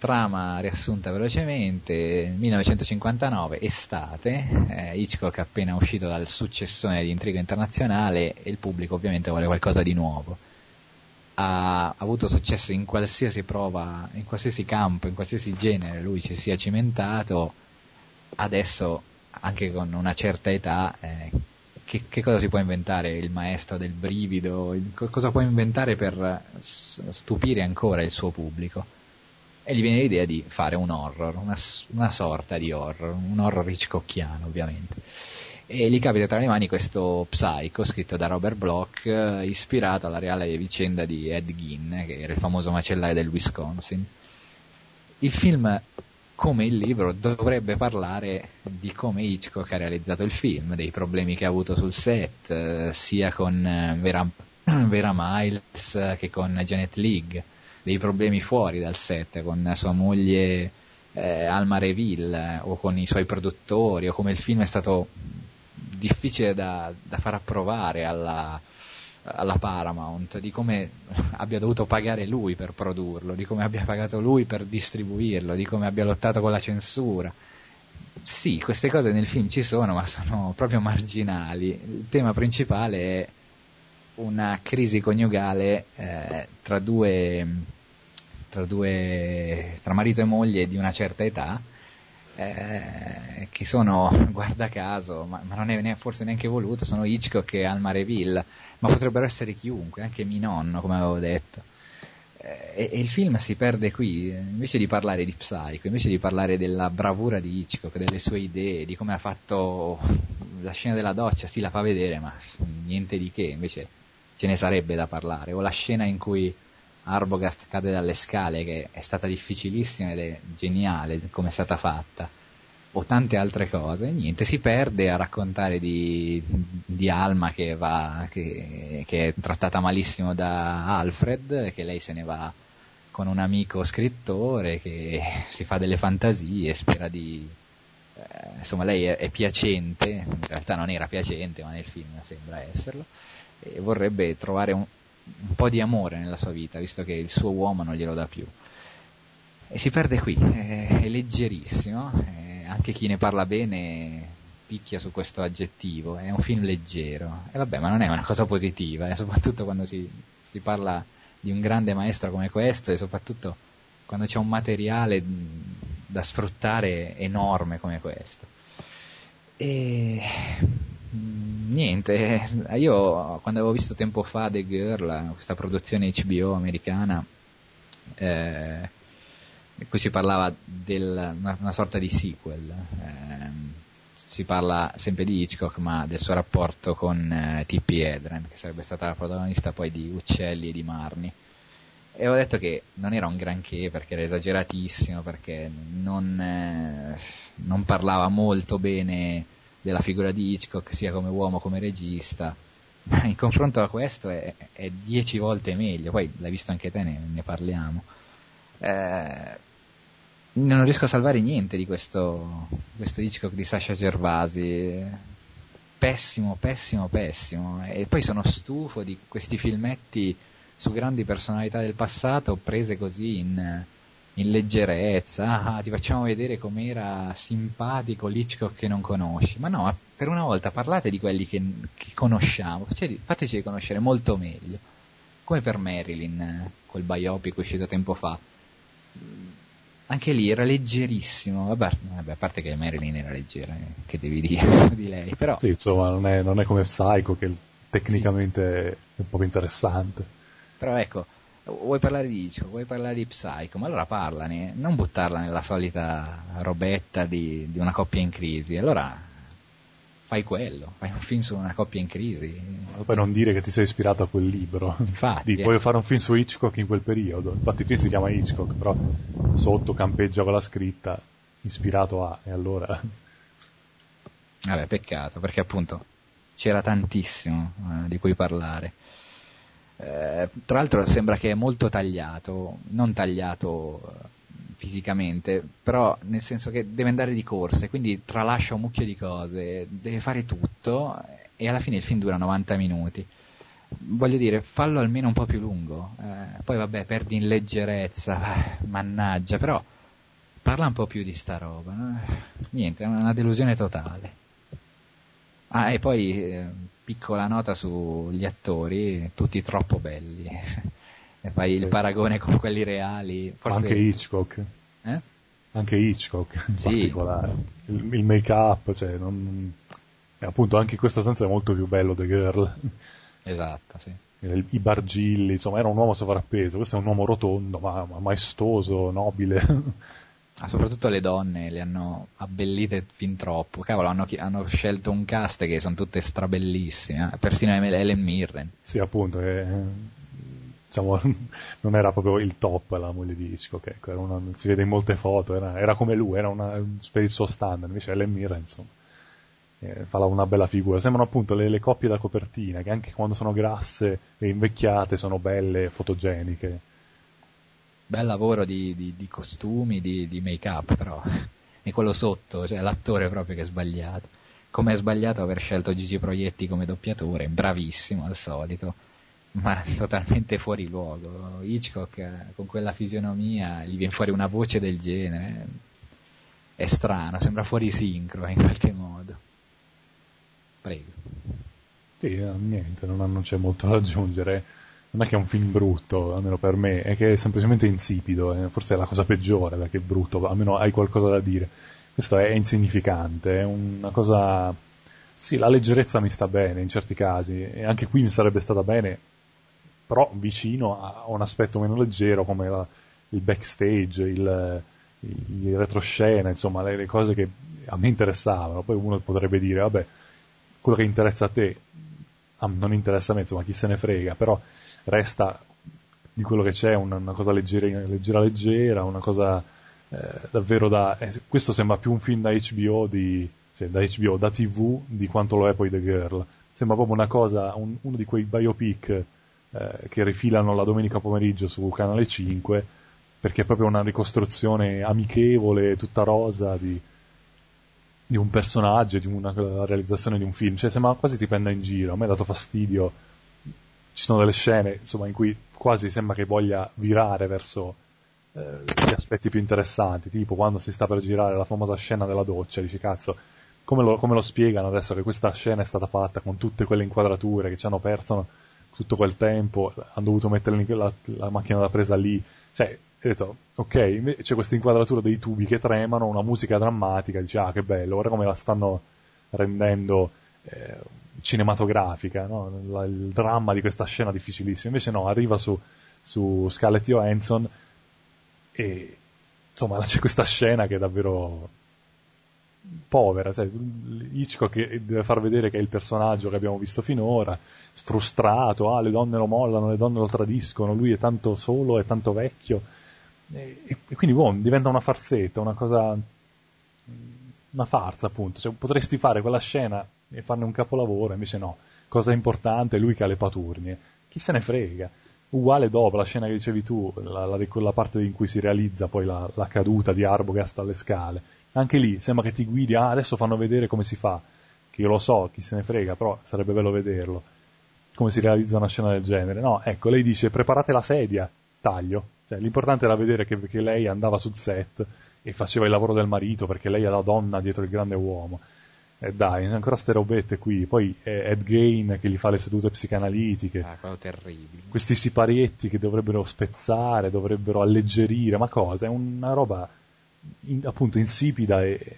Trama riassunta velocemente: 1959, estate, Hitchcock appena uscito dal successone di Intrigo Internazionale e il pubblico ovviamente vuole qualcosa di nuovo. Ha avuto successo in qualsiasi prova, in qualsiasi campo, in qualsiasi genere lui ci sia cimentato. Adesso, anche con una certa età, che cosa si può inventare il maestro del brivido, cosa può inventare per stupire ancora il suo pubblico? E gli viene l'idea di fare un horror, una sorta di horror, un horror hitchcockiano ovviamente. E gli capita tra le mani questo Psycho, scritto da Robert Bloch, ispirato alla reale vicenda di Ed Gein, che era il famoso macellaio del Wisconsin. Il film, come il libro, dovrebbe parlare di come Hitchcock ha realizzato il film, dei problemi che ha avuto sul set, sia con Vera Miles che con Janet Leigh, dei problemi fuori dal set con sua moglie Alma Reville o con i suoi produttori, o come il film è stato difficile da far approvare alla Paramount, di come abbia dovuto pagare lui per produrlo, di come abbia pagato lui per distribuirlo, di come abbia lottato con la censura. Sì, queste cose nel film ci sono, ma sono proprio marginali. Il tema principale è una crisi coniugale tra marito e moglie di una certa età, che sono, guarda caso, ma non è forse neanche voluto, sono Hitchcock e Alma Reville, ma potrebbero essere chiunque, anche mio nonno, come avevo detto. E il film si perde qui. Invece di parlare di Psycho, invece di parlare della bravura di Hitchcock, delle sue idee, di come ha fatto la scena della doccia, sì, la fa vedere, ma niente di che, invece ce ne sarebbe da parlare. O la scena in cui Arbogast cade dalle scale, che è stata difficilissima ed è geniale come è stata fatta, o tante altre cose. Niente, si perde a raccontare di Alma che è trattata malissimo da Alfred, che lei se ne va con un amico scrittore che si fa delle fantasie, spera di... insomma, lei è piacente, in realtà non era piacente, ma nel film sembra esserlo, e vorrebbe trovare un po' di amore nella sua vita, visto che il suo uomo non glielo dà più. E si perde qui, è leggerissimo, anche chi ne parla bene picchia su questo aggettivo, è un film leggero. E vabbè, ma non è una cosa positiva, soprattutto quando si parla di un grande maestro come questo, e soprattutto quando c'è un materiale da sfruttare enorme come questo. E niente, io quando avevo visto tempo fa The Girl, questa produzione HBO americana, qui si parlava di una sorta di sequel, si parla sempre di Hitchcock ma del suo rapporto con Tippi Hedren, che sarebbe stata la protagonista poi di Uccelli e di Marni, e ho detto che non era un granché, perché era esageratissimo, perché non parlava molto bene della figura di Hitchcock, sia come uomo come regista, ma in confronto a questo è 10 volte meglio. Poi l'hai visto anche te, ne parliamo. Non riesco a salvare niente di questo Hitchcock di Sasha Gervasi, pessimo. E poi sono stufo di questi filmetti su grandi personalità del passato prese così in leggerezza. Ti facciamo vedere com'era simpatico l'Hitchcock che non conosci. Ma no, per una volta parlate di quelli che conosciamo, fateci riconoscere molto meglio, come per Marilyn, quel biopic uscito tempo fa. Anche lì era leggerissimo, vabbè, a parte che Marilyn era leggera, che devi dire di lei, però... Sì, insomma, non è come Psycho, che tecnicamente sì, è un po' interessante. Però ecco, vuoi parlare di Hitchcock, vuoi parlare di Psycho, ma allora parlane, non buttarla nella solita robetta di una coppia in crisi. Allora fai quello, fai un film su una coppia in crisi. Ma poi non dire che ti sei ispirato a quel libro. Infatti. Voglio fare un film su Hitchcock in quel periodo. Infatti il film si chiama Hitchcock, però sotto campeggia con la scritta ispirato a, e allora... Vabbè, peccato, perché appunto c'era tantissimo di cui parlare. Tra l'altro sembra che è molto tagliato, non tagliato fisicamente, però nel senso che deve andare di corsa, e quindi tralascia un mucchio di cose, deve fare tutto, e alla fine il film dura 90 minuti. voglio dire, fallo almeno un po' più lungo, poi vabbè, perdi in leggerezza, mannaggia, però parla un po' più di sta roba, no? Niente, è una delusione totale. Ah, e poi piccola nota sugli attori, tutti troppo belli. E fai il paragone con quelli reali, forse... Anche Hitchcock, eh? Anche Hitchcock in particolare, il make up, cioè, non... E appunto anche in questa stanza è molto più bello The Girl. Esatto, sì. I bargilli, insomma, era un uomo sovrappeso, questo è un uomo rotondo, ma maestoso, nobile. Ah, soprattutto le donne le hanno abbellite fin troppo. Cavolo, hanno scelto un cast che sono tutte strabellissime, persino Helen Mirren. Sì, appunto, diciamo, non era proprio il top la moglie di Hitchcock, ecco, era una, si vede in molte foto, era come lui, era per il suo standard, invece Helen Mirren, insomma, fa una bella figura. Sembrano appunto le coppie da copertina, che anche quando sono grasse e invecchiate sono belle, fotogeniche. Bel lavoro di costumi, di make up, però e quello sotto, cioè l'attore proprio che è sbagliato. Come è sbagliato aver scelto Gigi Proietti come doppiatore, bravissimo al solito, ma totalmente fuori luogo. Hitchcock con quella fisionomia, gli viene fuori una voce del genere, è strano, sembra fuori sincro in qualche modo. Prego. Sì, niente, non c'è molto da aggiungere. Non è che è un film brutto, almeno per me, è che è semplicemente insipido, forse è la cosa peggiore, perché è brutto, almeno hai qualcosa da dire. Questo è insignificante, è una cosa... Sì, la leggerezza mi sta bene in certi casi, e anche qui mi sarebbe stata bene, però vicino a un aspetto meno leggero, come il backstage, il retroscena, insomma, le cose che a me interessavano. Poi uno potrebbe dire, vabbè, quello che interessa a te non interessa a me, insomma, chi se ne frega, però resta di quello che c'è una cosa leggera, una cosa davvero da... questo sembra più un film da HBO, da TV, di quanto lo è poi The Girl. Sembra proprio una cosa, uno di quei biopic che rifilano la domenica pomeriggio su Canale 5, perché è proprio una ricostruzione amichevole, tutta rosa, di un personaggio, di una realizzazione di un film, cioè sembra quasi ti prenda in giro. A me è dato fastidio, ci sono delle scene, insomma, in cui quasi sembra che voglia virare verso gli aspetti più interessanti, tipo quando si sta per girare la famosa scena della doccia, dici cazzo, come lo spiegano adesso che questa scena è stata fatta con tutte quelle inquadrature, che ci hanno perso tutto quel tempo, hanno dovuto mettere la macchina da presa lì, cioè... E ho detto, ok, c'è questa inquadratura dei tubi che tremano, una musica drammatica, dici, ah, che bello, guarda come la stanno rendendo cinematografica, no? Il dramma di questa scena difficilissima. Invece no, arriva su Scarlett Johansson e, insomma, c'è questa scena che è davvero povera, cioè, Hitchcock deve far vedere che è il personaggio che abbiamo visto finora, frustrato, le donne lo mollano, le donne lo tradiscono, lui è tanto solo, è tanto vecchio, e quindi diventa una farsetta, una farsa, appunto, cioè, potresti fare quella scena e farne un capolavoro, invece no, cosa importante è lui che ha le paturnie, chi se ne frega. Uguale dopo la scena che dicevi tu, quella parte in cui si realizza poi la caduta di Arbogast alle scale, anche lì sembra che ti guidi, adesso fanno vedere come si fa, che io lo so, chi se ne frega, però sarebbe bello vederlo come si realizza una scena del genere. No, ecco, lei dice preparate la sedia, taglio. Cioè, l'importante era vedere che lei andava sul set e faceva il lavoro del marito, perché lei è la donna dietro il grande uomo. E dai, ancora ste robette qui. Poi Ed Gein che gli fa le sedute psicanalitiche. Ah, quello terribile. Questi siparietti che dovrebbero spezzare, dovrebbero alleggerire. Ma cosa? È una roba appunto insipida e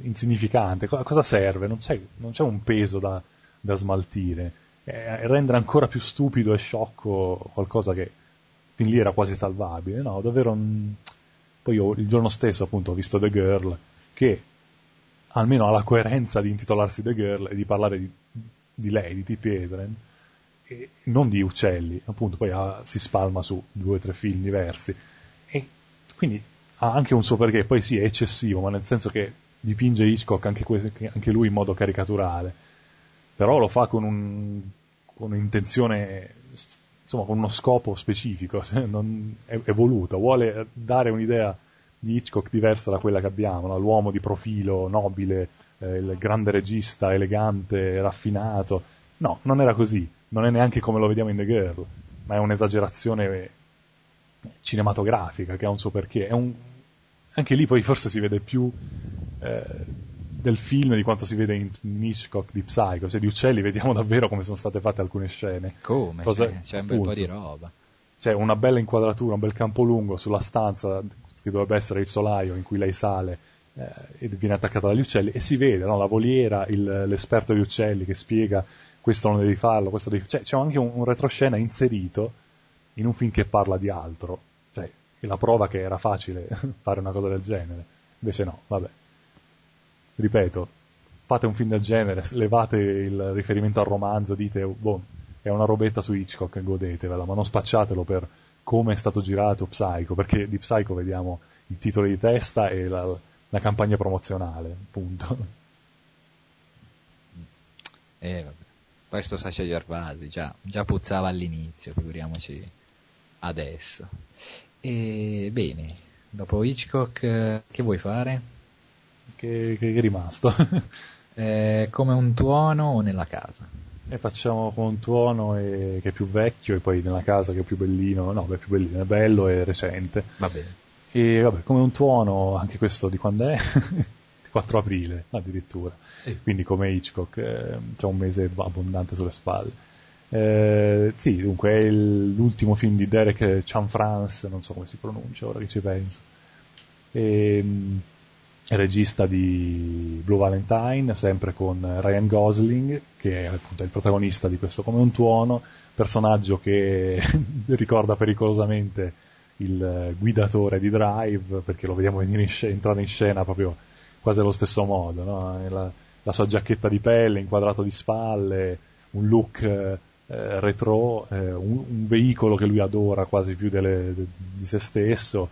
insignificante. Cosa serve? Non c'è un peso da smaltire. Rendere ancora più stupido e sciocco qualcosa che fin lì era quasi salvabile, no, davvero. Poi io il giorno stesso appunto ho visto The Girl, che almeno ha la coerenza di intitolarsi The Girl e di parlare di lei, di Tippi Hedren, e non di uccelli, appunto. Poi si spalma su 2 o 3 film diversi, e quindi ha anche un suo perché. Poi sì, è eccessivo, ma nel senso che dipinge Hitchcock anche lui in modo caricaturale, però lo fa con un'intenzione, insomma, con uno scopo specifico, è voluta, vuole dare un'idea di Hitchcock diversa da quella che abbiamo, no? L'uomo di profilo nobile, il grande regista, elegante, raffinato. No, non era così, non è neanche come lo vediamo in The Girl, ma è un'esagerazione cinematografica che ha un suo perché. Anche lì poi forse si vede più del film di quanto si vede in Hitchcock di Psycho, cioè di uccelli vediamo davvero come sono state fatte alcune scene. Come? C'è un bel po' di roba. C'è una bella inquadratura, un bel campo lungo sulla stanza che dovrebbe essere il solaio in cui lei sale e viene attaccata dagli uccelli, e si vede, no? La voliera, l'esperto di uccelli che spiega questo non devi farlo, questo devi... Cioè, c'è anche un retroscena inserito in un film che parla di altro, cioè è la prova che era facile fare una cosa del genere. Invece no, vabbè, ripeto, fate un film del genere, levate il riferimento al romanzo, dite boh, è una robetta su Hitchcock, godetevela, ma non spacciatelo per come è stato girato Psycho, perché di Psycho vediamo i titoli di testa e la campagna promozionale, punto. Vabbè. Questo Sacha Gervasi già puzzava all'inizio, figuriamoci adesso. E bene, dopo Hitchcock che vuoi fare? Che è rimasto? Come un tuono o nella casa? E facciamo con un tuono che è più vecchio, e poi nella casa che è più bellino. No, è più bellino, è bello e recente. Va bene. E vabbè, come un tuono, anche questo di quando è? 4 aprile addirittura, quindi come Hitchcock c'è un mese abbondante sulle spalle. Sì, dunque è l'ultimo film di Derek Cianfrance, non so come si pronuncia ora che ci penso, è regista di Blue Valentine, sempre con Ryan Gosling, che è appunto il protagonista di questo Come un tuono, personaggio che ricorda pericolosamente il guidatore di Drive, perché lo vediamo venire entrare in scena proprio quasi allo stesso modo, no? La sua giacchetta di pelle, inquadrato di spalle, un look retro, un veicolo che lui adora quasi più di se stesso,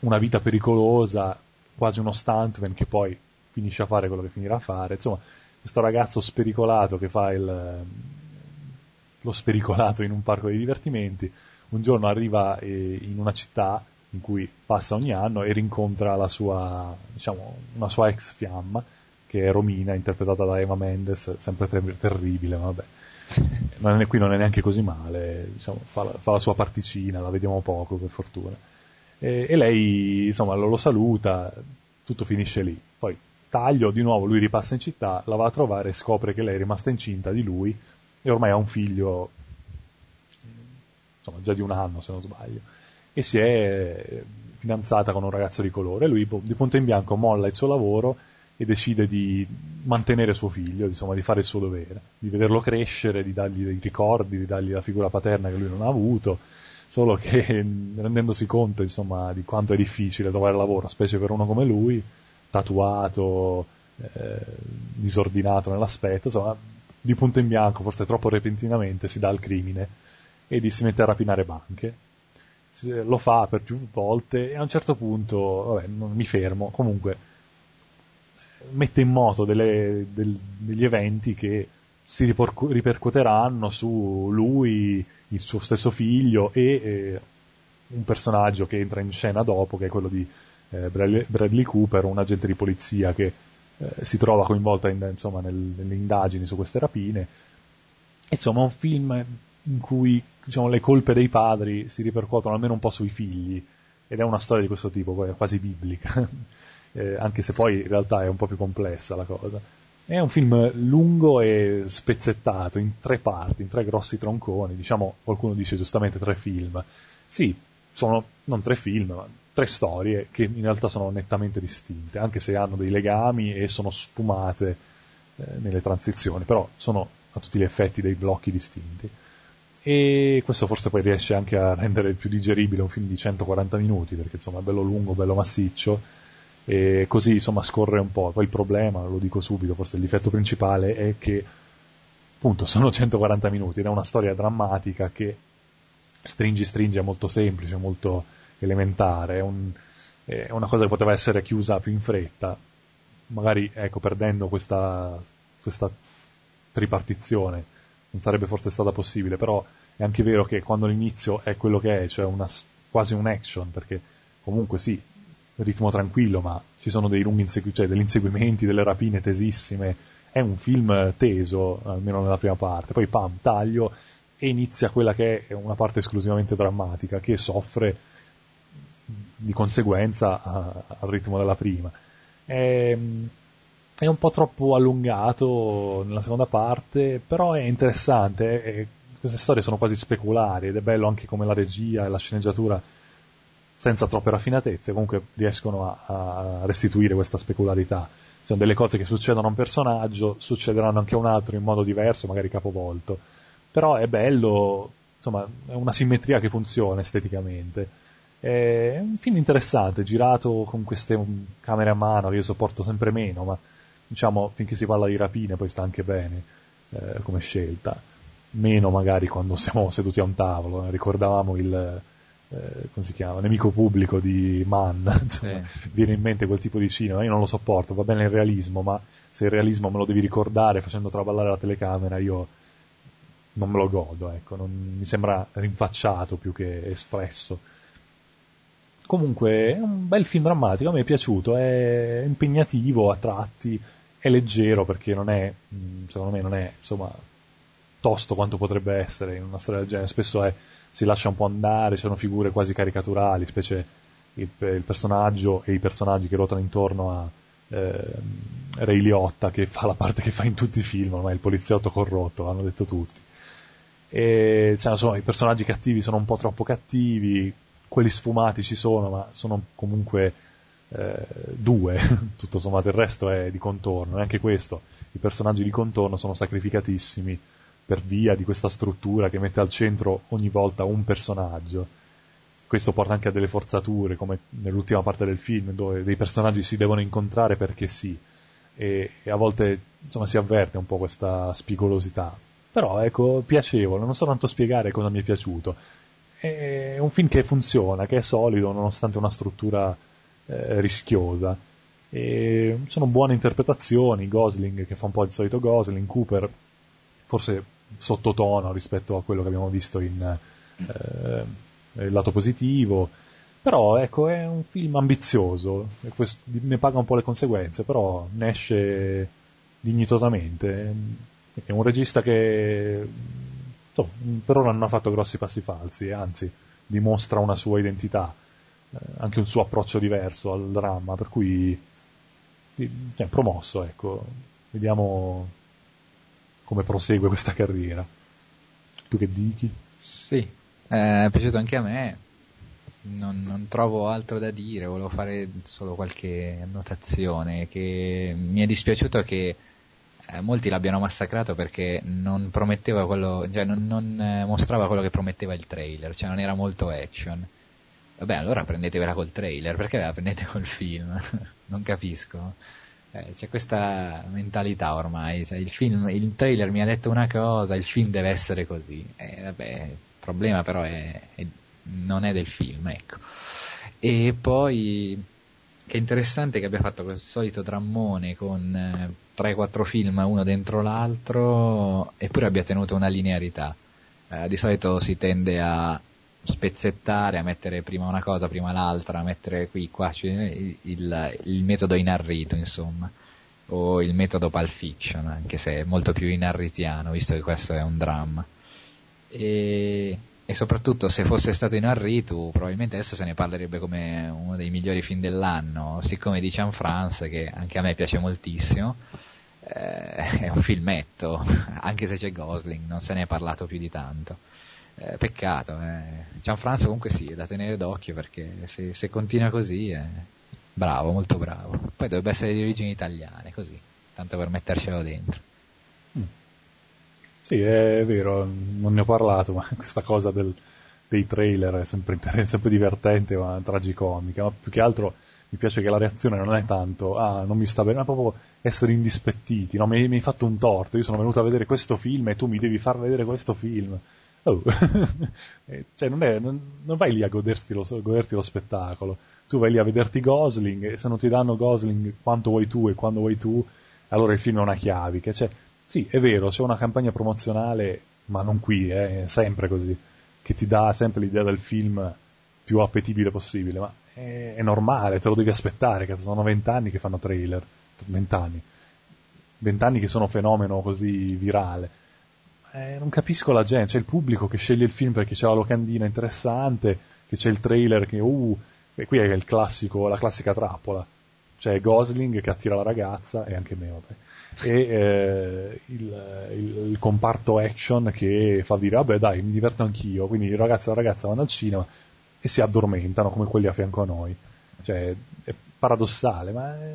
una vita pericolosa, quasi uno stuntman che poi finisce a fare quello che finirà a fare. Insomma, questo ragazzo spericolato che fa lo spericolato in un parco di divertimenti, un giorno arriva in una città in cui passa ogni anno e rincontra la sua, diciamo, una sua ex fiamma, che è Romina, interpretata da Eva Mendes, sempre terribile, ma vabbè, qui non è neanche così male, diciamo, fa la sua particina, la vediamo poco per fortuna, e lei insomma lo saluta, tutto finisce lì. Poi taglio, di nuovo lui ripassa in città, la va a trovare e scopre che lei è rimasta incinta di lui e ormai ha un figlio, insomma, già di un anno se non sbaglio, e si è fidanzata con un ragazzo di colore. Lui di punto in bianco molla il suo lavoro e decide di mantenere suo figlio, insomma di fare il suo dovere, di vederlo crescere, di dargli dei ricordi, di dargli la figura paterna che lui non ha avuto, solo che rendendosi conto insomma di quanto è difficile trovare lavoro, specie per uno come lui, tatuato, disordinato nell'aspetto, insomma di punto in bianco, forse troppo repentinamente, si dà al crimine e si mette a rapinare banche. Lo fa per più volte e a un certo punto, vabbè, non mi fermo, comunque mette in moto degli eventi che si ripercuoteranno su lui, il suo stesso figlio e un personaggio che entra in scena dopo, che è quello di Bradley Cooper, un agente di polizia che si trova coinvolta insomma, nelle indagini su queste rapine. Insomma, un film in cui, diciamo, le colpe dei padri si ripercuotono almeno un po' sui figli, ed è una storia di questo tipo, quasi biblica, anche se poi in realtà è un po' più complessa la cosa. È un film lungo e spezzettato in 3 parti, in 3 grossi tronconi, diciamo, qualcuno dice giustamente 3 film. Sì, sono non 3 film, ma 3 storie che in realtà sono nettamente distinte, anche se hanno dei legami e sono sfumate nelle transizioni, però sono a tutti gli effetti dei blocchi distinti. E questo forse poi riesce anche a rendere più digeribile un film di 140 minuti, perché insomma è bello lungo, bello massiccio, e così insomma scorre un po'. Poi il problema, lo dico subito, forse il difetto principale è che appunto sono 140 minuti ed è una storia drammatica che stringe, è molto semplice, molto elementare, è una cosa che poteva essere chiusa più in fretta, magari, ecco, perdendo questa tripartizione non sarebbe forse stata possibile. Però è anche vero che quando l'inizio è quello che è, cioè quasi un action, perché comunque sì, ritmo tranquillo, ma ci sono dei lunghi degli inseguimenti, delle rapine tesissime, è un film teso, almeno nella prima parte, poi pam, taglio, e inizia quella che è una parte esclusivamente drammatica, che soffre di conseguenza al ritmo della prima. È un po' troppo allungato nella seconda parte, però è interessante, queste storie sono quasi speculari, ed è bello anche come la regia e la sceneggiatura, senza troppe raffinatezze, comunque riescono a restituire questa specularità. Ci sono delle cose che succedono a un personaggio, succederanno anche a un altro in modo diverso, magari capovolto, però è bello, insomma, è una simmetria che funziona esteticamente. È un film interessante, girato con queste camere a mano che io sopporto sempre meno, ma diciamo finché si parla di rapine poi sta anche bene come scelta, meno magari quando siamo seduti a un tavolo. Ricordavamo il come si chiama, Nemico pubblico di Mann, insomma, viene in mente quel tipo di cinema, io non lo sopporto. Va bene il realismo, ma se il realismo me lo devi ricordare facendo traballare la telecamera, io non me lo godo, ecco, non mi sembra rinfacciato più che espresso. Comunque è un bel film drammatico, a me è piaciuto, è impegnativo a tratti, è leggero perché non è, secondo me non è, insomma, tosto quanto potrebbe essere in una storia del genere. Spesso si lascia un po' andare, c'erano figure quasi caricaturali, specie il personaggio e i personaggi che ruotano intorno a Ray Liotta, che fa la parte che fa in tutti i film, ormai il poliziotto corrotto, l'hanno detto tutti. E, cioè, insomma, i personaggi cattivi sono un po' troppo cattivi, quelli sfumati ci sono, ma sono comunque due, tutto sommato il resto è di contorno, e anche questo, i personaggi di contorno sono sacrificatissimi per via di questa struttura che mette al centro ogni volta un personaggio. Questo porta anche a delle forzature, come nell'ultima parte del film, dove dei personaggi si devono incontrare perché sì, e a volte, insomma, si avverte un po' questa spigolosità, però ecco, piacevole. Non so tanto spiegare cosa mi è piaciuto, è un film che funziona, che è solido nonostante una struttura rischiosa, e sono buone interpretazioni. Gosling che fa un po' il solito Gosling, Cooper forse sottotono rispetto a quello che abbiamo visto in Il lato positivo, però ecco, è un film ambizioso, e questo, ne paga un po' le conseguenze, però ne esce dignitosamente. È un regista che, insomma, per ora non ha fatto grossi passi falsi, anzi dimostra una sua identità, anche un suo approccio diverso al dramma, per cui è promosso, ecco. Vediamo come prosegue questa carriera. Tu che dici? Sì, è piaciuto anche a me, non trovo altro da dire. Volevo fare solo qualche annotazione, che mi è dispiaciuto che molti l'abbiano massacrato perché non prometteva quello, cioè non mostrava quello che prometteva il trailer, cioè non era molto action. Vabbè, allora prendetevela col trailer, perché la prendete col film? Non capisco. C'è questa mentalità ormai, cioè il trailer mi ha detto una cosa, il film deve essere così. Vabbè, il problema però non è del film, ecco. E poi che è interessante che abbia fatto quel solito drammone con 3-4 film uno dentro l'altro, eppure abbia tenuto una linearità. Di solito si tende a spezzettare, a mettere prima una cosa, prima l'altra, a mettere qui, qua, cioè il metodo inarrito, insomma, o il metodo Pulp Fiction, anche se è molto più inarritiano, visto che questo è un dramma. E soprattutto, se fosse stato inarrito, probabilmente adesso se ne parlerebbe come uno dei migliori film dell'anno. Siccome dice Anne-France, che anche a me piace moltissimo, è un filmetto, anche se c'è Gosling, non se ne è parlato più di tanto. Peccato, Gianfranco comunque sì, è da tenere d'occhio, perché se continua così è bravo, molto bravo. Poi dovrebbe essere di origini italiane, così, tanto per mettercelo dentro. Sì, è vero, non ne ho parlato, ma questa cosa dei trailer è sempre divertente, ma tragicomica. Ma più che altro mi piace che la reazione non è tanto non mi sta bene, ma proprio essere indispettiti, no? Mi hai fatto un torto, io sono venuto a vedere questo film e tu mi devi far vedere questo film. Oh. Cioè non vai lì a goderti lo spettacolo, tu vai lì a vederti Gosling, e se non ti danno Gosling quanto vuoi tu e quando vuoi tu, allora il film è una chiavica. Cioè, sì, è vero, c'è una campagna promozionale, ma non qui, è sempre così, che ti dà sempre l'idea del film più appetibile possibile, ma è normale, te lo devi aspettare, che sono 20 anni che fanno trailer, 20 anni vent'anni che sono fenomeno così virale. Non capisco la gente, c'è il pubblico che sceglie il film perché c'è la locandina interessante, che c'è il trailer che e qui è il classico, la classica trappola. C'è Gosling che attira la ragazza e anche me, vabbè. E il comparto action che fa dire vabbè dai, mi diverto anch'io, quindi il ragazzo e la ragazza vanno al cinema e si addormentano come quelli a fianco a noi, cioè è paradossale, ma è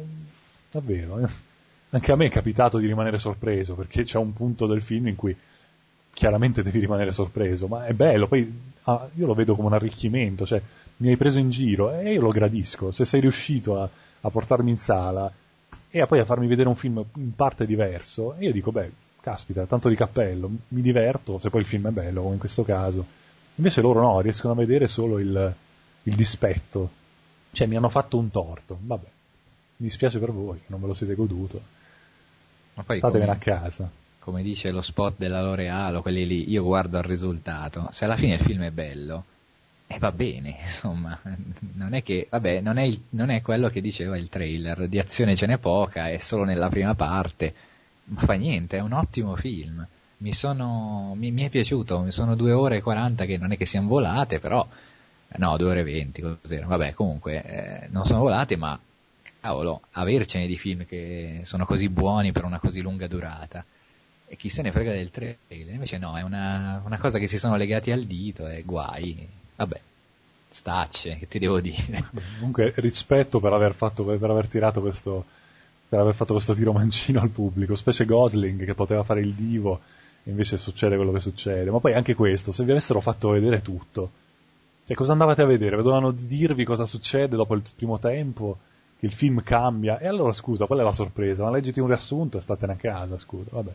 davvero, anche a me è capitato di rimanere sorpreso, perché c'è un punto del film in cui chiaramente devi rimanere sorpreso, ma è bello, poi io lo vedo come un arricchimento, cioè mi hai preso in giro e io lo gradisco, se sei riuscito a portarmi in sala e poi a farmi vedere un film in parte diverso, e io dico beh, caspita, tanto di cappello, mi diverto, se poi il film è bello come in questo caso. Invece loro no, riescono a vedere solo il dispetto, cioè mi hanno fatto un torto, vabbè, mi dispiace per voi che non ve lo siete goduto, ma poi statevene a casa. Come dice lo spot della L'Oreal o quelli lì, io guardo al risultato, se alla fine il film è bello e va bene, insomma, non è che, vabbè, non è quello che diceva il trailer, di azione ce n'è poca, è solo nella prima parte, ma fa niente, è un ottimo film, mi è piaciuto, mi sono 2 ore e 40 che non è che siano volate, però, no, 2 ore e 20, così, vabbè, comunque, non sono volate, ma, cavolo, avercene di film che sono così buoni per una così lunga durata, e chi se ne frega del trailer, invece no, è una cosa che si sono legati al dito, e guai. Vabbè, stacce, che ti devo dire. Comunque rispetto per aver fatto questo tiro mancino al pubblico, specie Gosling che poteva fare il divo e invece succede quello che succede. Ma poi anche questo, se vi avessero fatto vedere tutto, cioè cosa andavate a vedere? Dovevano dirvi cosa succede dopo il primo tempo, che il film cambia, e allora scusa, qual è la sorpresa? Ma leggiti un riassunto e statene a casa, scusa, vabbè.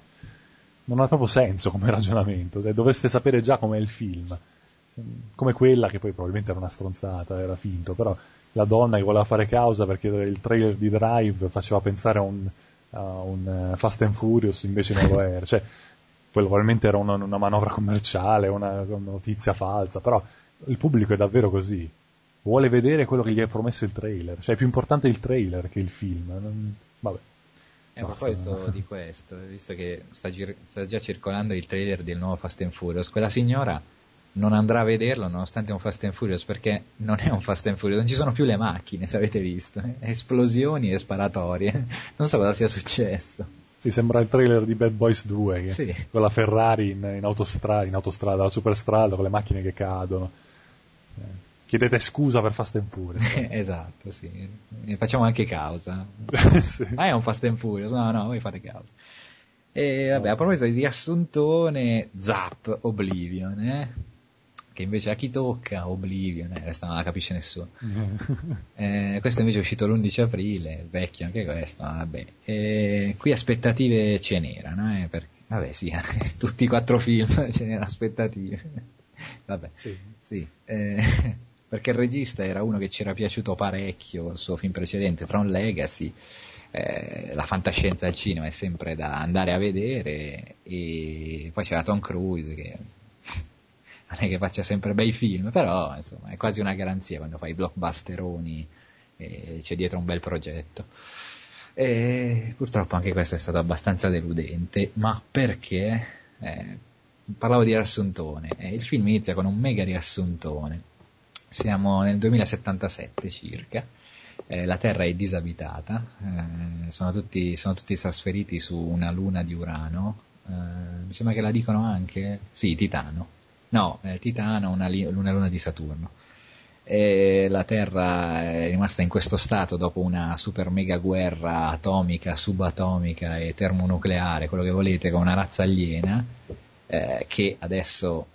Non ha proprio senso come ragionamento, cioè, dovreste sapere già com'è il film. Come quella che poi probabilmente era una stronzata, era finto, però la donna che voleva fare causa perché il trailer di Drive faceva pensare a un Fast and Furious, invece non lo era, cioè quello probabilmente era una manovra commerciale, una notizia falsa, però il pubblico è davvero così, vuole vedere quello che gli ha promesso il trailer, cioè è più importante il trailer che il film, vabbè. A proposito di questo, visto che sta già circolando il trailer del nuovo Fast and Furious, quella signora non andrà a vederlo nonostante un Fast and Furious, perché non è un Fast and Furious, non ci sono più le macchine, se avete visto, esplosioni e sparatorie, non so cosa sia successo. Sì, sembra il trailer di Bad Boys 2, che sì, con la Ferrari in autostrada, la superstrada, con le macchine che cadono. Chiedete scusa per Fast and Furious. Esatto, sì, ne facciamo anche causa. Sì. È un Fast and Furious, no, voi fate causa. E vabbè, a proposito di riassuntone, Zap, Oblivion, che invece a chi tocca Oblivion, resta non la capisce nessuno. Questo invece è uscito l'11 aprile, vecchio anche questo, vabbè. Qui aspettative ce n'erano, perché, vabbè sì, tutti i 4 film ce n'erano aspettative, vabbè sì. Perché il regista era uno che ci era piaciuto parecchio, il suo film precedente Tron Legacy. La fantascienza al cinema è sempre da andare a vedere, e poi c'era Tom Cruise che non è che faccia sempre bei film, però insomma è quasi una garanzia quando fai i blockbusteroni e c'è dietro un bel progetto. E purtroppo anche questo è stato abbastanza deludente, ma perché parlavo di riassuntone, il film inizia con un mega riassuntone, siamo nel 2077 circa, la Terra è disabitata, sono tutti trasferiti su una luna di Urano, mi sembra che la dicono anche, sì, Titano. No, Titano, una luna di Saturno. E la Terra è rimasta in questo stato dopo una super mega guerra atomica, subatomica e termonucleare, quello che volete, con una razza aliena che adesso,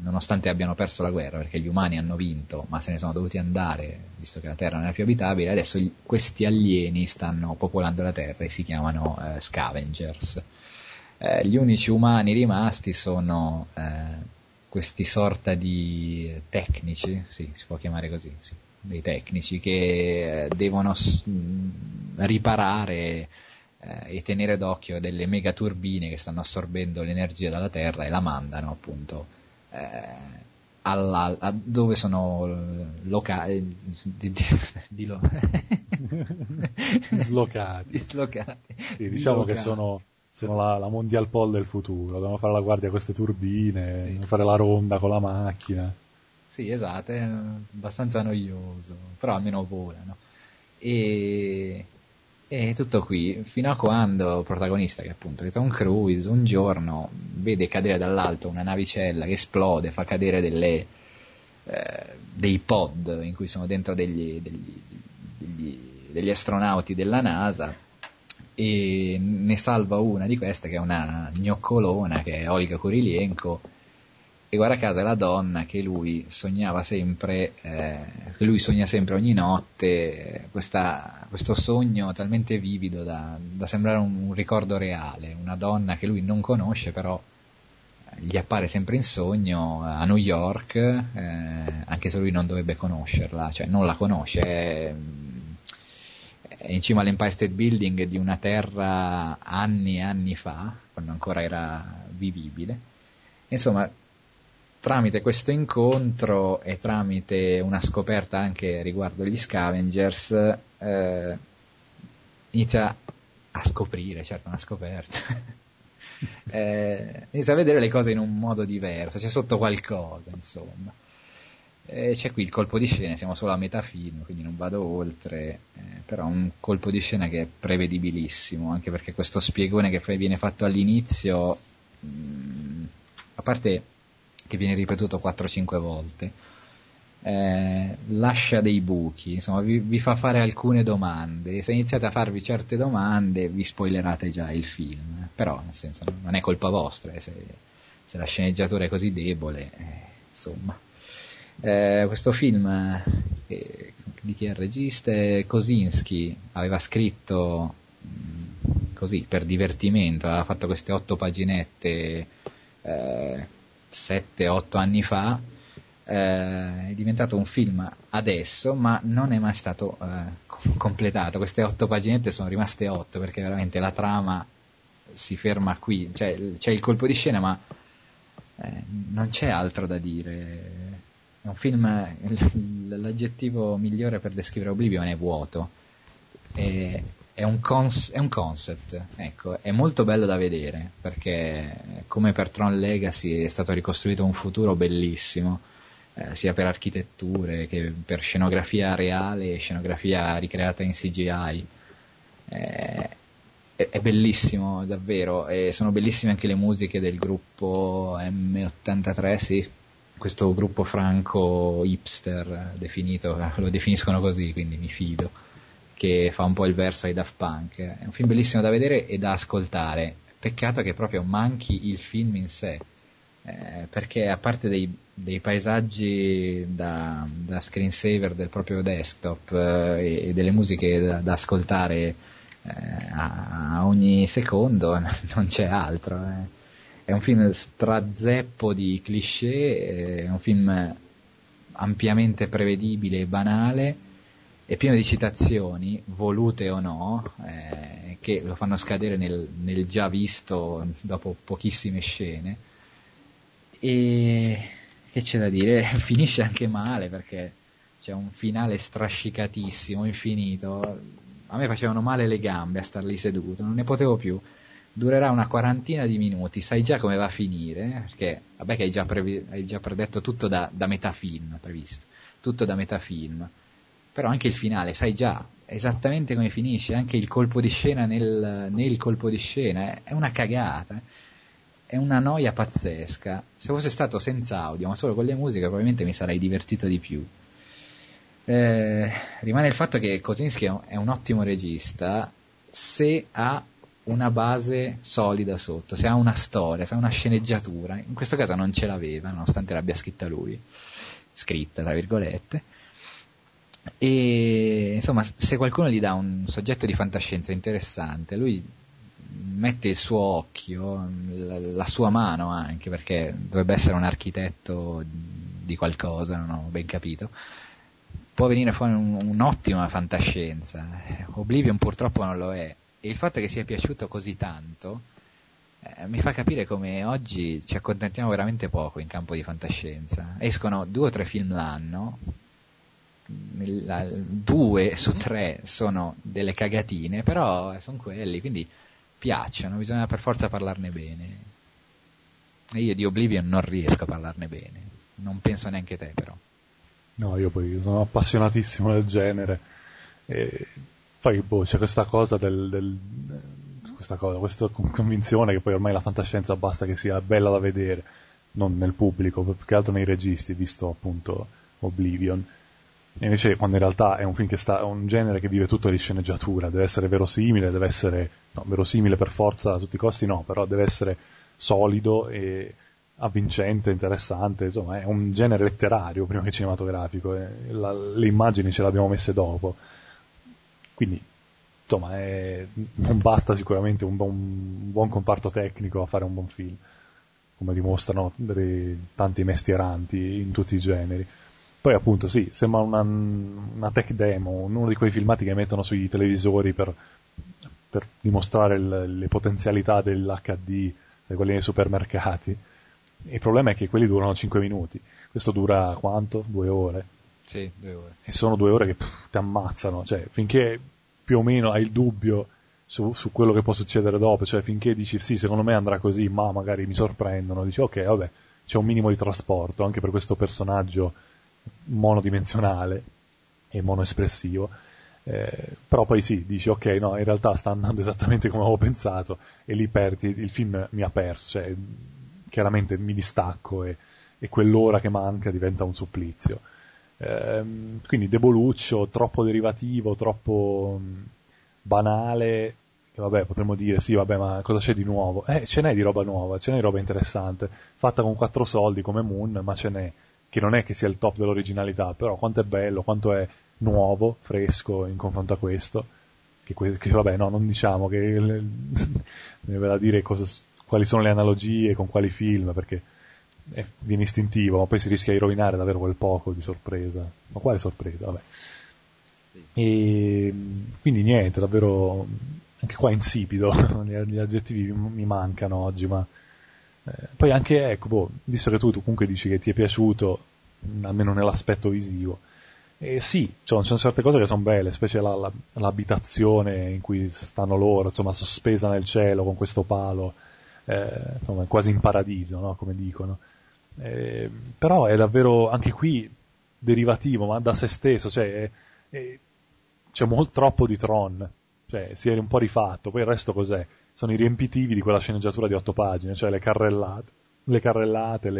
nonostante abbiano perso la guerra, perché gli umani hanno vinto, ma se ne sono dovuti andare, visto che la Terra non era più abitabile, adesso questi alieni stanno popolando la Terra e si chiamano Scavengers. Gli unici umani rimasti sono... questi sorta di tecnici, sì, si può chiamare così, sì, dei tecnici che devono riparare e tenere d'occhio delle megaturbine che stanno assorbendo l'energia dalla Terra e la mandano appunto dove sono locali dislocati. Sì, diciamo che sono la Mondial Pole del futuro, devono fare la guardia a queste turbine, sì. Fare la ronda con la macchina. Sì, esatto, è abbastanza noioso, però almeno volano. E tutto qui, fino a quando il protagonista, che appunto è Tom Cruise, un giorno vede cadere dall'alto una navicella che esplode, fa cadere dei pod in cui sono dentro degli astronauti della NASA, e ne salva una di queste che è una gnoccolona, che è Olga Kurilenko, e guarda caso è la donna che lui sognava sempre, che lui sogna sempre ogni notte, questo sogno talmente vivido da sembrare un ricordo reale, una donna che lui non conosce però gli appare sempre in sogno a New York, anche se lui non dovrebbe conoscerla, cioè non la conosce, è in cima all'Empire State Building di una terra anni e anni fa, quando ancora era vivibile, insomma. Tramite questo incontro e tramite una scoperta anche riguardo gli Scavengers, inizia a scoprire, certo, una scoperta, inizia a vedere le cose in un modo diverso, c'è sotto qualcosa, insomma. C'è qui il colpo di scena, siamo solo a metà film, quindi non vado oltre, però un colpo di scena che è prevedibilissimo, anche perché questo spiegone che viene fatto all'inizio, a parte che viene ripetuto 4-5 volte, lascia dei buchi, insomma vi fa fare alcune domande, se iniziate a farvi certe domande vi spoilerate già il film, però nel senso non è colpa vostra, se la sceneggiatura è così debole, insomma. Questo film, di chi è il regista, Kosinski, aveva scritto così per divertimento, aveva fatto queste 8 paginette 7-8 anni fa, è diventato un film adesso, ma non è mai stato completato. Queste 8 paginette sono rimaste 8 perché veramente la trama si ferma qui, cioè c'è il colpo di scena ma non c'è altro da dire. È un film, l'aggettivo migliore per descrivere Oblivion è vuoto, è un concept, ecco, è molto bello da vedere perché come per Tron Legacy è stato ricostruito un futuro bellissimo, sia per architetture che per scenografia reale e scenografia ricreata in CGI, è bellissimo davvero, e sono bellissime anche le musiche del gruppo M83, sì, questo gruppo franco hipster definito, lo definiscono così, quindi mi fido, che fa un po' il verso ai Daft Punk. È un film bellissimo da vedere e da ascoltare, peccato che proprio manchi il film in sé, perché a parte dei paesaggi da screensaver del proprio desktop, e delle musiche da ascoltare a ogni secondo, non c'è altro, eh. È un film strazeppo di cliché, è un film ampiamente prevedibile e banale, è pieno di citazioni, volute o no, che lo fanno scadere nel già visto dopo pochissime scene, e che c'è da dire, finisce anche male perché c'è un finale strascicatissimo, infinito, a me facevano male le gambe a star lì seduto, non ne potevo più, durerà una 40ina di minuti, sai già come va a finire, perché vabbè che hai già predetto tutto da metà film, previsto, tutto da metà film, però anche il finale sai già esattamente come finisce, anche il colpo di scena nel colpo di scena è una cagata, è una noia pazzesca. Se fosse stato senza audio ma solo con le musiche probabilmente mi sarei divertito di più. Rimane il fatto che Kosinski è un ottimo regista se ha una base solida sotto, se ha una storia, se ha una sceneggiatura, in questo caso non ce l'aveva nonostante l'abbia scritta tra virgolette. E insomma, se qualcuno gli dà un soggetto di fantascienza interessante, lui mette il suo occhio, la sua mano anche, perché dovrebbe essere un architetto di qualcosa, non ho ben capito, può venire fuori un'ottima fantascienza. Oblivion purtroppo non lo è, e il fatto che sia piaciuto così tanto mi fa capire come oggi ci accontentiamo veramente poco in campo di fantascienza. Escono 2 o 3 film l'anno, 2 su 3 sono delle cagatine, però sono quelli, quindi piacciono, bisogna per forza parlarne bene. E io di Oblivion non riesco a parlarne bene, non penso neanche te però. No, io poi sono appassionatissimo del genere, e poi c'è questa cosa questa convinzione che poi ormai la fantascienza basta che sia bella da vedere, non nel pubblico, più che altro nei registi, visto appunto Oblivion. E invece quando in realtà è un film che sta, è un genere che vive tutto di sceneggiatura, deve essere verosimile, deve essere, no, verosimile per forza a tutti i costi no, però deve essere solido e avvincente, interessante, insomma è un genere letterario prima che cinematografico, le immagini ce le abbiamo messe dopo, quindi insomma non basta sicuramente un buon comparto tecnico a fare un buon film, come dimostrano tanti mestieranti in tutti i generi. Poi appunto sì, sembra una tech demo, uno di quei filmati che mettono sui televisori per dimostrare le potenzialità dell'HD, sai, quelli nei supermercati. Il problema è che quelli durano 5 minuti, questo dura quanto? 2 ore? Sì, 2 ore. E sono 2 ore che ti ammazzano, cioè finché più o meno hai il dubbio su quello che può succedere dopo, cioè finché dici sì, secondo me andrà così, ma magari mi sorprendono, dici ok, vabbè, c'è un minimo di trasporto anche per questo personaggio monodimensionale e monoespressivo, però poi sì, dici ok, no, in realtà sta andando esattamente come avevo pensato, e lì perdi, il film mi ha perso, cioè chiaramente mi distacco e quell'ora che manca diventa un supplizio, quindi deboluccio, troppo derivativo, troppo banale, che vabbè potremmo dire sì vabbè ma cosa c'è di nuovo? Ce n'è di roba nuova, ce n'è di roba interessante, fatta con 4 soldi come Moon, ma ce n'è, che non è che sia il top dell'originalità, però quanto è bello, quanto è nuovo, fresco in confronto a questo, che vabbè no, non diciamo che mi va da dire quali sono le analogie con quali film, perché viene istintivo, ma poi si rischia di rovinare davvero quel poco di sorpresa, ma quale sorpresa, vabbè. E quindi niente, davvero anche qua insipido, gli aggettivi mi mancano oggi, ma poi anche, ecco, visto che tu comunque dici che ti è piaciuto, almeno nell'aspetto visivo, e sì, cioè, ci sono certe cose che sono belle, specie l'abitazione in cui stanno loro, insomma, sospesa nel cielo con questo palo, insomma, quasi in paradiso, no? Come dicono, però è davvero anche qui derivativo, ma da se stesso, cioè c'è troppo di Tron, cioè si è un po' rifatto, poi il resto cos'è? Sono i riempitivi di quella sceneggiatura di 8 pagine, cioè le carrellate,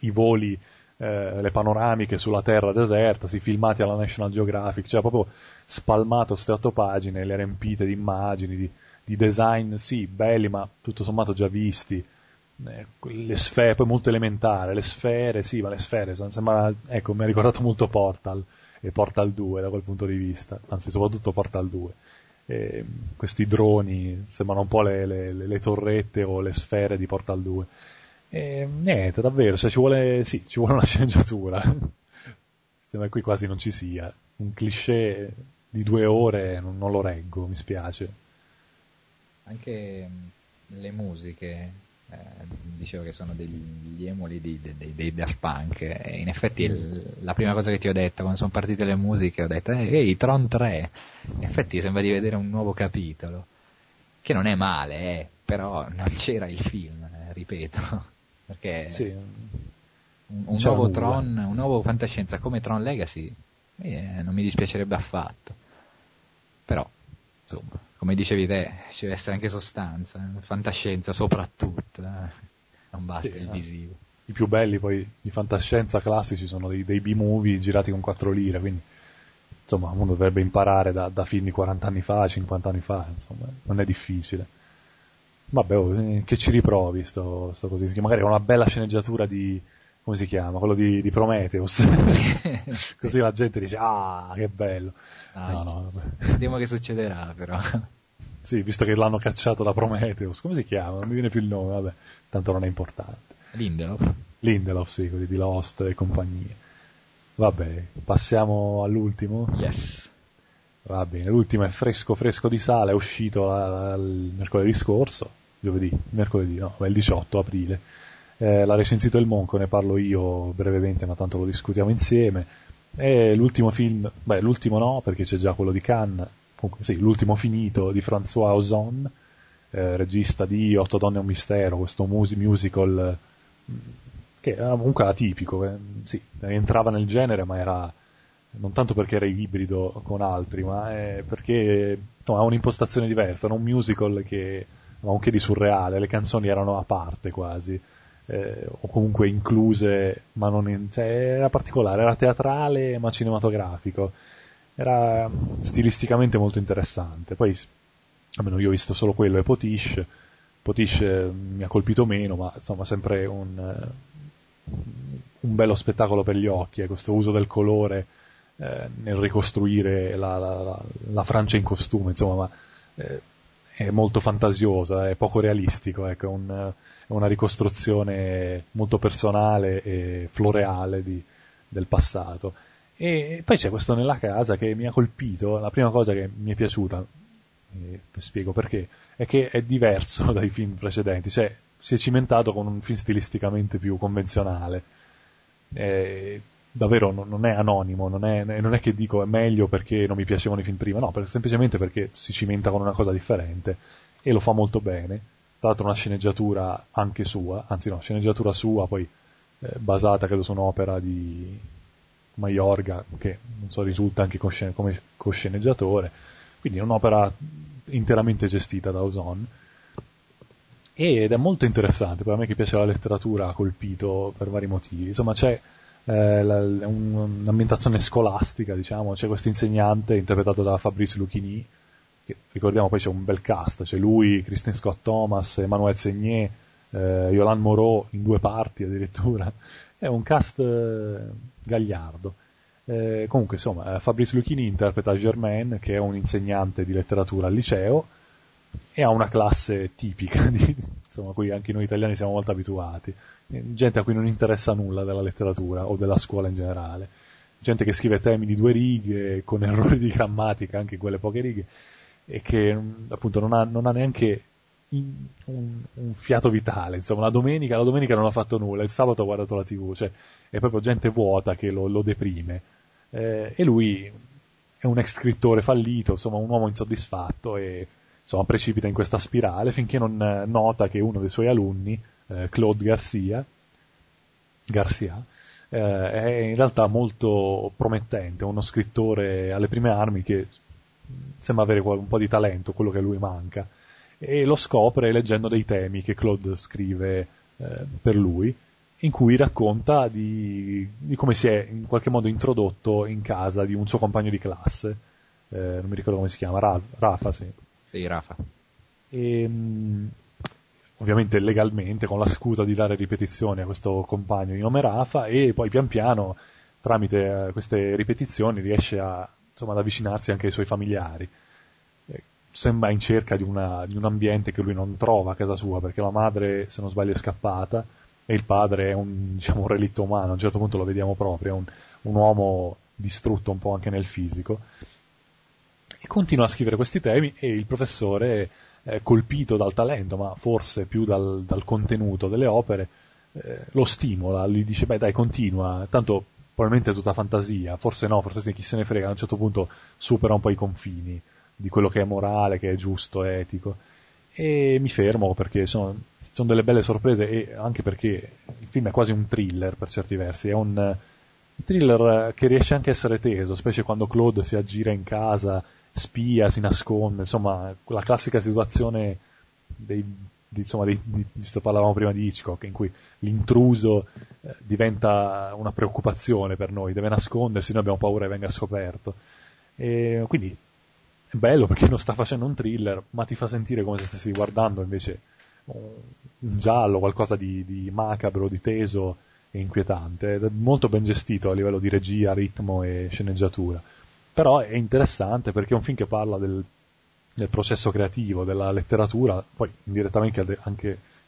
i voli, le panoramiche sulla terra deserta, si filmati alla National Geographic, cioè proprio spalmato queste 8 pagine, le riempite di immagini, di design, sì, belli, ma tutto sommato già visti, le sfere, poi molto elementare, le sfere, sì, ma le sfere, sembra, ecco, mi ha ricordato molto Portal, e Portal 2 da quel punto di vista, anzi soprattutto Portal 2. Questi droni sembrano un po' le torrette o le sfere di Portal 2, e niente, davvero, cioè, ci vuole una sceneggiatura, sembra qui quasi non ci sia, un cliché di 2 ore non lo reggo, mi spiace. Anche le musiche, dicevo che sono degli emuli dei Daft Punk, e in effetti la prima cosa che ti ho detto quando sono partite le musiche, ho detto ehi, Tron 3, in effetti sembra di vedere un nuovo capitolo, che non è male, però non c'era il film, ripeto, perché sì, un nuovo Tron, un nuovo fantascienza come Tron Legacy, non mi dispiacerebbe affatto, però insomma, come dicevi te, ci deve essere anche sostanza, fantascienza soprattutto, non basta sì, il visivo. I più belli poi di fantascienza classici sono dei B-movie girati con 4 lire, quindi insomma uno dovrebbe imparare da film di 40 anni fa, 50 anni fa, insomma non è difficile. Vabbè, che ci riprovi sto così, magari con una bella sceneggiatura di, come si chiama, quello di Prometheus. Così la gente dice ah, che bello. No. Vediamo che succederà però. Sì, visto che l'hanno cacciato da Prometheus, come si chiama? Non mi viene più il nome, vabbè, tanto non è importante. Lindelof, sì, quelli di Lost e compagnie. Vabbè, passiamo all'ultimo. Yes. Va bene, l'ultimo è fresco fresco di sala, è uscito il mercoledì scorso, il 18 aprile. L'ha recensito il Monco, ne parlo io brevemente, ma tanto lo discutiamo insieme. È l'ultimo film, l'ultimo no, perché c'è già quello di Cannes, comunque, sì, l'ultimo finito di François Ozon, regista di 8 donne e un mistero, questo musical che era comunque atipico, sì, entrava nel genere, ma era non tanto perché era ibrido con altri, ma perché ha un'impostazione diversa, non un musical che ma un che di surreale, le canzoni erano a parte quasi. O comunque incluse, ma non era particolare, era teatrale ma cinematografico, era stilisticamente molto interessante. Poi almeno io ho visto solo quello e Potiche mi ha colpito meno, ma insomma sempre un bello spettacolo per gli occhi, questo uso del colore nel ricostruire la Francia in costume, insomma, ma è molto fantasiosa, è poco realistico, ecco, è una ricostruzione molto personale e floreale del passato. E poi c'è questo Nella casa che mi ha colpito. La prima cosa che mi è piaciuta, spiego perché, è che è diverso dai film precedenti, cioè si è cimentato con un film stilisticamente più convenzionale, davvero non è anonimo, non è che dico è meglio perché non mi piacevano i film prima, no, semplicemente perché si cimenta con una cosa differente e lo fa molto bene. Tra l'altro una sceneggiatura anche sua, anzi no, sceneggiatura sua, poi basata credo su un'opera di Maiorga, che non so, risulta anche come cosceneggiatore, quindi è un'opera interamente gestita da Ozon ed è molto interessante. Per me che piace la letteratura ha colpito per vari motivi, insomma c'è un'ambientazione scolastica, diciamo, c'è questo insegnante interpretato da Fabrice Luchini, che ricordiamo poi c'è un bel cast, c'è lui, Christine Scott Thomas, Emmanuel Segné, Yolande Moreau in 2 parti addirittura, è un cast gagliardo. Comunque insomma Fabrice Luchini interpreta Germaine, che è un insegnante di letteratura al liceo e ha una classe tipica insomma, a cui anche noi italiani siamo molto abituati, gente a cui non interessa nulla della letteratura o della scuola in generale, gente che scrive temi di 2 righe con errori di grammatica anche in quelle poche righe, e che appunto non ha neanche un fiato vitale, insomma la domenica non ha fatto nulla, il sabato ha guardato la TV, cioè è proprio gente vuota che lo deprime, e lui è un ex scrittore fallito, insomma un uomo insoddisfatto, e insomma precipita in questa spirale finché non nota che uno dei suoi alunni, Claude Garcia, è in realtà molto promettente, uno scrittore alle prime armi che sembra avere un po' di talento, quello che a lui manca, e lo scopre leggendo dei temi che Claude scrive per lui, in cui racconta di come si è in qualche modo introdotto in casa di un suo compagno di classe, non mi ricordo come si chiama, Rafa, sì. Sì, Rafa. E, ovviamente legalmente, con la scusa di dare ripetizioni a questo compagno di nome Rafa, e poi pian piano tramite queste ripetizioni riesce a insomma ad avvicinarsi anche ai suoi familiari. Sembra in cerca di un ambiente che lui non trova a casa sua, perché la madre, se non sbaglio, è scappata e il padre è un relitto umano, a un certo punto lo vediamo proprio, è un uomo distrutto un po' anche nel fisico, e continua a scrivere questi temi, e il professore, colpito dal talento, ma forse più dal contenuto delle opere, lo stimola, gli dice beh dai, continua, tanto probabilmente è tutta fantasia, forse no, forse sì, chi se ne frega, a un certo punto supera un po' i confini di quello che è morale, che è giusto, è etico. E mi fermo perché sono delle belle sorprese, e anche perché il film è quasi un thriller per certi versi, è un thriller che riesce anche a essere teso, specie quando Claude si aggira in casa, spia, si nasconde, insomma la classica situazione parlavamo prima di Hitchcock, in cui l'intruso diventa una preoccupazione per noi, deve nascondersi, noi abbiamo paura che venga scoperto, e quindi è bello perché non sta facendo un thriller, ma ti fa sentire come se stessi guardando invece un giallo, qualcosa di macabro, di teso e inquietante, ed è molto ben gestito a livello di regia, ritmo e sceneggiatura. Però è interessante perché è un film che parla del processo creativo, della letteratura, poi indirettamente anche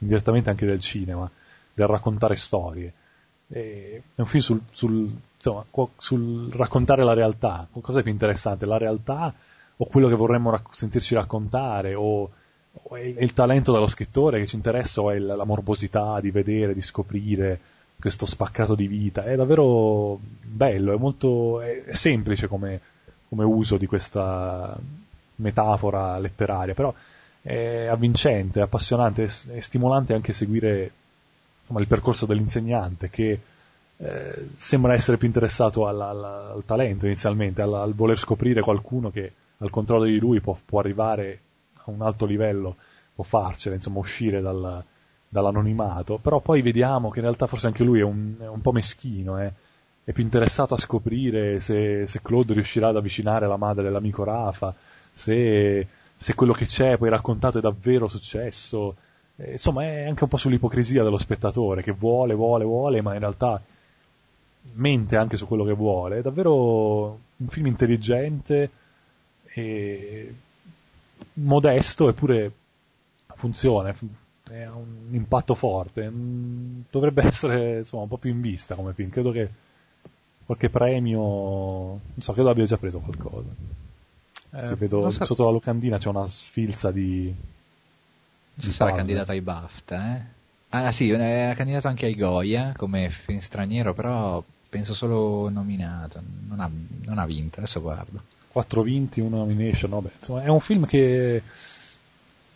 del cinema, del raccontare storie. È un film sul raccontare la realtà. Cosa è più interessante, la realtà o quello che vorremmo sentirci raccontare, o o è il talento dello scrittore che ci interessa, o è la morbosità di vedere, di scoprire questo spaccato di vita? È davvero bello, è molto è semplice come uso di questa metafora letteraria, però è avvincente, è appassionante, è stimolante anche seguire, insomma, il percorso dell'insegnante che sembra essere più interessato al talento inizialmente, al voler scoprire qualcuno che al controllo di lui può arrivare a un alto livello, può farcela, insomma, uscire dall'anonimato, però poi vediamo che in realtà forse anche lui è un po' meschino, è più interessato a scoprire se Claude riuscirà ad avvicinare la madre dell'amico Rafa, se quello che c'è poi raccontato è davvero successo, insomma è anche un po' sull'ipocrisia dello spettatore che vuole, ma in realtà mente anche su quello che vuole. È davvero un film intelligente e modesto, eppure funziona, ha un impatto forte. Dovrebbe essere, insomma, un po' più in vista come film. Credo che qualche premio, non so, credo abbia già preso qualcosa. Se vedo sotto la locandina c'è una sfilza di ci sarà candidato ai BAFTA, eh? Ah sì, era candidato anche ai Goya come film straniero, però penso solo nominato, non ha vinto, adesso guardo. 4 vinti, 1 nomination, vabbè, insomma è un film che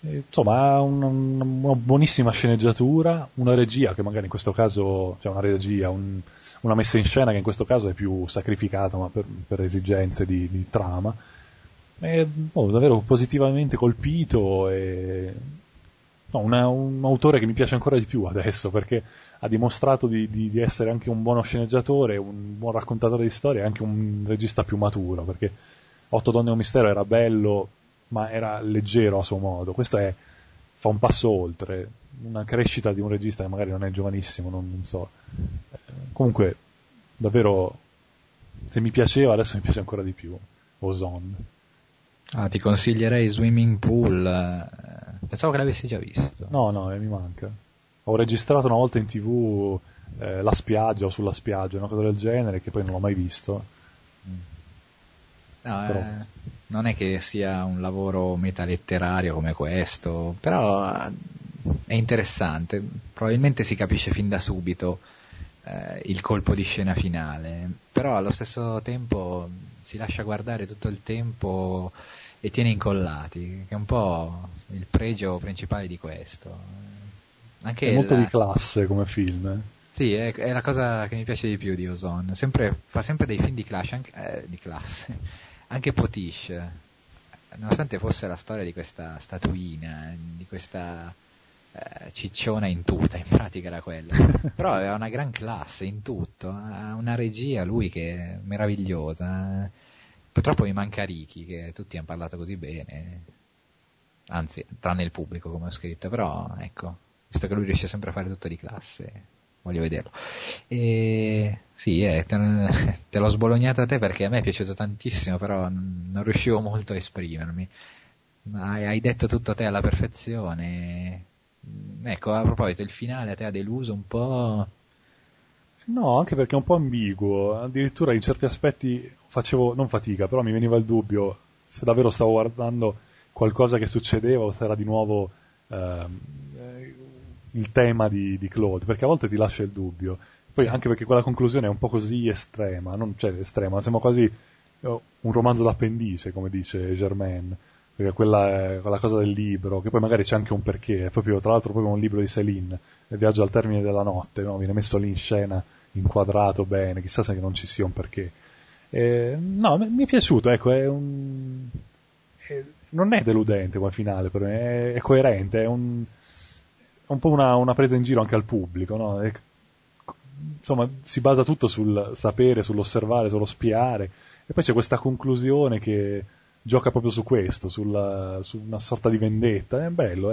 insomma ha una buonissima sceneggiatura, una regia che magari in questo caso, cioè una regia, una messa in scena che in questo caso è più sacrificata, ma per esigenze di trama. È davvero positivamente colpito e un autore che mi piace ancora di più adesso, perché ha dimostrato di essere anche un buono sceneggiatore, un buon raccontatore di storie e anche un regista più maturo, perché 8 donne e un mistero era bello ma era leggero a suo modo. Questo fa un passo oltre, una crescita di un regista che magari non è giovanissimo, non so, comunque davvero, se mi piaceva adesso mi piace ancora di più. Ozon. Ah, ti consiglierei Swimming Pool, pensavo che l'avessi già visto. No, mi manca. Ho registrato una volta in TV La spiaggia o Sulla spiaggia, una cosa del genere, che poi non l'ho mai visto. No, però... non è che sia un lavoro metaletterario come questo, però è interessante. Probabilmente si capisce fin da subito il colpo di scena finale, però allo stesso tempo si lascia guardare tutto il tempo e tiene incollati, che è un po' il pregio principale di questo. Anche è molto di classe come film, Sì, è la cosa che mi piace di più di Ozon. Fa sempre dei film di classe, anche Potiche, nonostante fosse la storia di questa statuina, di questa cicciona in tuta, in pratica era quella, però aveva una gran classe in tutto, ha una regia lui che è meravigliosa. Purtroppo mi manca Ricky, che tutti hanno parlato così bene, anzi tranne il pubblico, come ho scritto, però ecco, visto che lui riesce sempre a fare tutto di classe, voglio vederlo. E sì, te l'ho sbolognato a te perché a me è piaciuto tantissimo, però non riuscivo molto a esprimermi. Hai detto tutto te alla perfezione. Ecco, a proposito, il finale a te ha deluso un po'? No, anche perché è un po' ambiguo, addirittura in certi aspetti facevo non fatica, però mi veniva il dubbio se davvero stavo guardando qualcosa che succedeva o se era di nuovo il tema di Claude, perché a volte ti lascia il dubbio. Poi anche perché quella conclusione è un po' così estrema, non cioè estrema, sembra quasi un romanzo d'appendice, come dice Germain. Perché quella cosa del libro, che poi magari c'è anche un perché, è proprio, tra l'altro, proprio un libro di Céline, Il viaggio al termine della notte, no? Viene messo lì in scena, inquadrato bene, chissà se non ci sia un perché. No, mi è piaciuto, ecco, non è deludente come finale per me, è coerente, è un po' una presa in giro anche al pubblico, no? Insomma, si basa tutto sul sapere, sull'osservare, sullo spiare, e poi c'è questa conclusione che gioca proprio su questo, su una sorta di vendetta. È bello,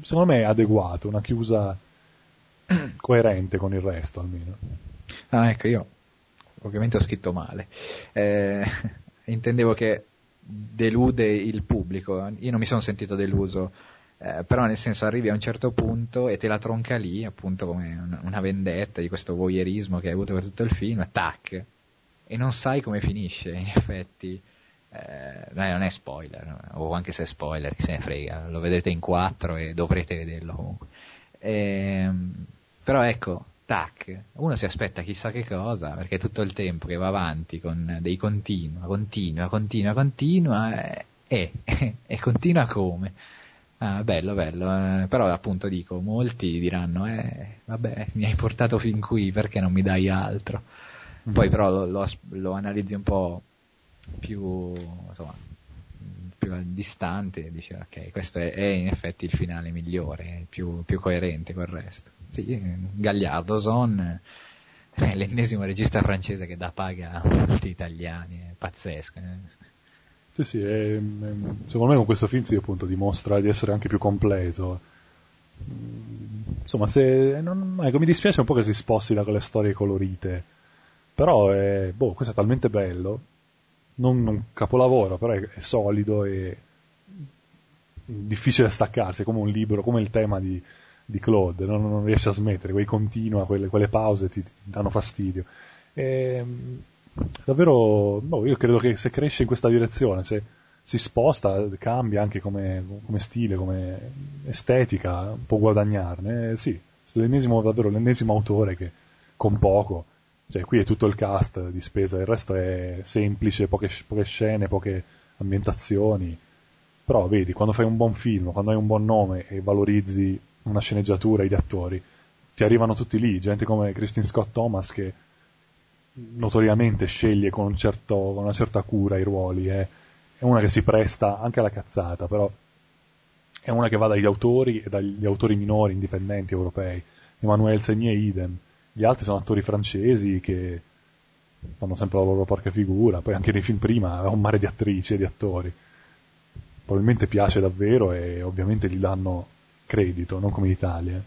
secondo me è adeguato, una chiusa coerente con il resto almeno. Ah, ecco, io ovviamente ho scritto male, intendevo che delude il pubblico, io non mi sono sentito deluso, però nel senso arrivi a un certo punto e te la tronca lì, appunto, come una vendetta di questo voyeurismo che hai avuto per tutto il film, tac, e non sai come finisce in effetti. Dai, non è spoiler, o anche se è spoiler, chi se ne frega, lo vedrete in 4 e dovrete vederlo comunque. Però ecco, tac, uno si aspetta chissà che cosa, perché tutto il tempo che va avanti con dei continua e continua come? Ah, bello, però appunto dico, molti diranno vabbè, mi hai portato fin qui, perché non mi dai altro? Poi però lo analizzi un po' più, insomma, più distante, dice ok, questo è in effetti il finale migliore, più coerente col resto. Sì, Gagliardo Son è l'ennesimo regista francese che dà paga a molti italiani, è pazzesco. Sì, sì, secondo me con questo film si appunto dimostra di essere anche più completo. Insomma, ecco, mi dispiace un po' che si sposti da quelle storie colorite, però questo è talmente bello, non un capolavoro, però è solido e difficile da staccarsi, è come un libro, come il tema di Claude, non riesce a smettere, quei continua, quelle pause ti danno fastidio. Davvero, no, io credo che se cresce in questa direzione, se si sposta, cambia anche come stile, come estetica, può guadagnarne. Sì, l'ennesimo autore che con poco, cioè qui è tutto il cast di spesa, il resto è semplice, poche scene, poche ambientazioni, però vedi, quando fai un buon film, quando hai un buon nome e valorizzi una sceneggiatura e gli attori, ti arrivano tutti lì, gente come Kristin Scott Thomas che notoriamente sceglie con una certa cura i ruoli, è una che si presta anche alla cazzata, però è una che va dagli autori e dagli autori minori indipendenti europei. Emmanuel Segnier idem, gli altri sono attori francesi che fanno sempre la loro porca figura, poi anche nei film prima aveva un mare di attrici e di attori, probabilmente piace davvero e ovviamente gli danno credito, non come in Italia.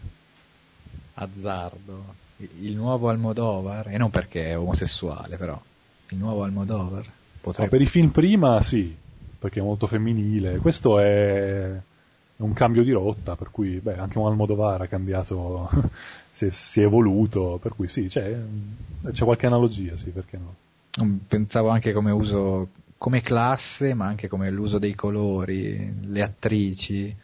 Azzardo, il nuovo Almodovar, e non perché è omosessuale, però il nuovo Almodovar potrebbe... Ma per i film prima sì, perché è molto femminile, questo è un cambio di rotta, per cui anche un Almodovar ha cambiato si è evoluto, per cui sì, c'è qualche analogia, sì, perché no. Pensavo anche come uso, come classe, ma anche come l'uso dei colori, le attrici.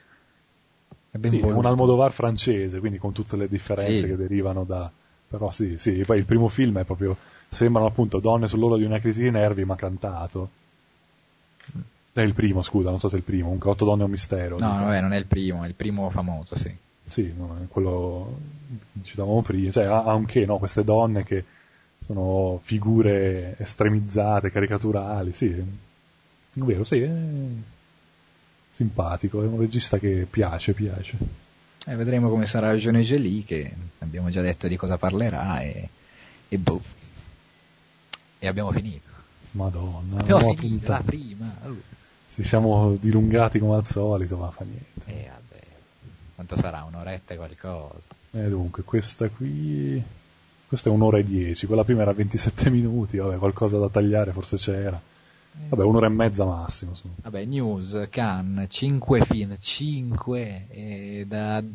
Sì, è un Almodovar francese, quindi con tutte le differenze che derivano da... Però sì, poi il primo film è proprio... Sembrano appunto donne sull'orlo di una crisi di nervi, ma cantato. È il primo, scusa, non so se è il primo, un 8 donne e un mistero. No, vabbè, non è il primo famoso, sì. Sì, no, è quello citavamo prima, cioè anche no, queste donne che sono figure estremizzate, caricaturali, sì. Vero, sì, simpatico, è un regista che piace. Vedremo come sarà John Gelly, che abbiamo già detto di cosa parlerà, e abbiamo finito. Madonna, abbiamo finito la prima. Ci siamo dilungati come al solito, ma fa niente. Vabbè, quanto sarà, un'oretta e qualcosa? Dunque, questa è 1:10, quella prima era 27 minuti, vabbè, qualcosa da tagliare forse c'era. Vabbè, 1:30 massimo. Insomma. Vabbè, news, Cannes, 5 film, e da 2-3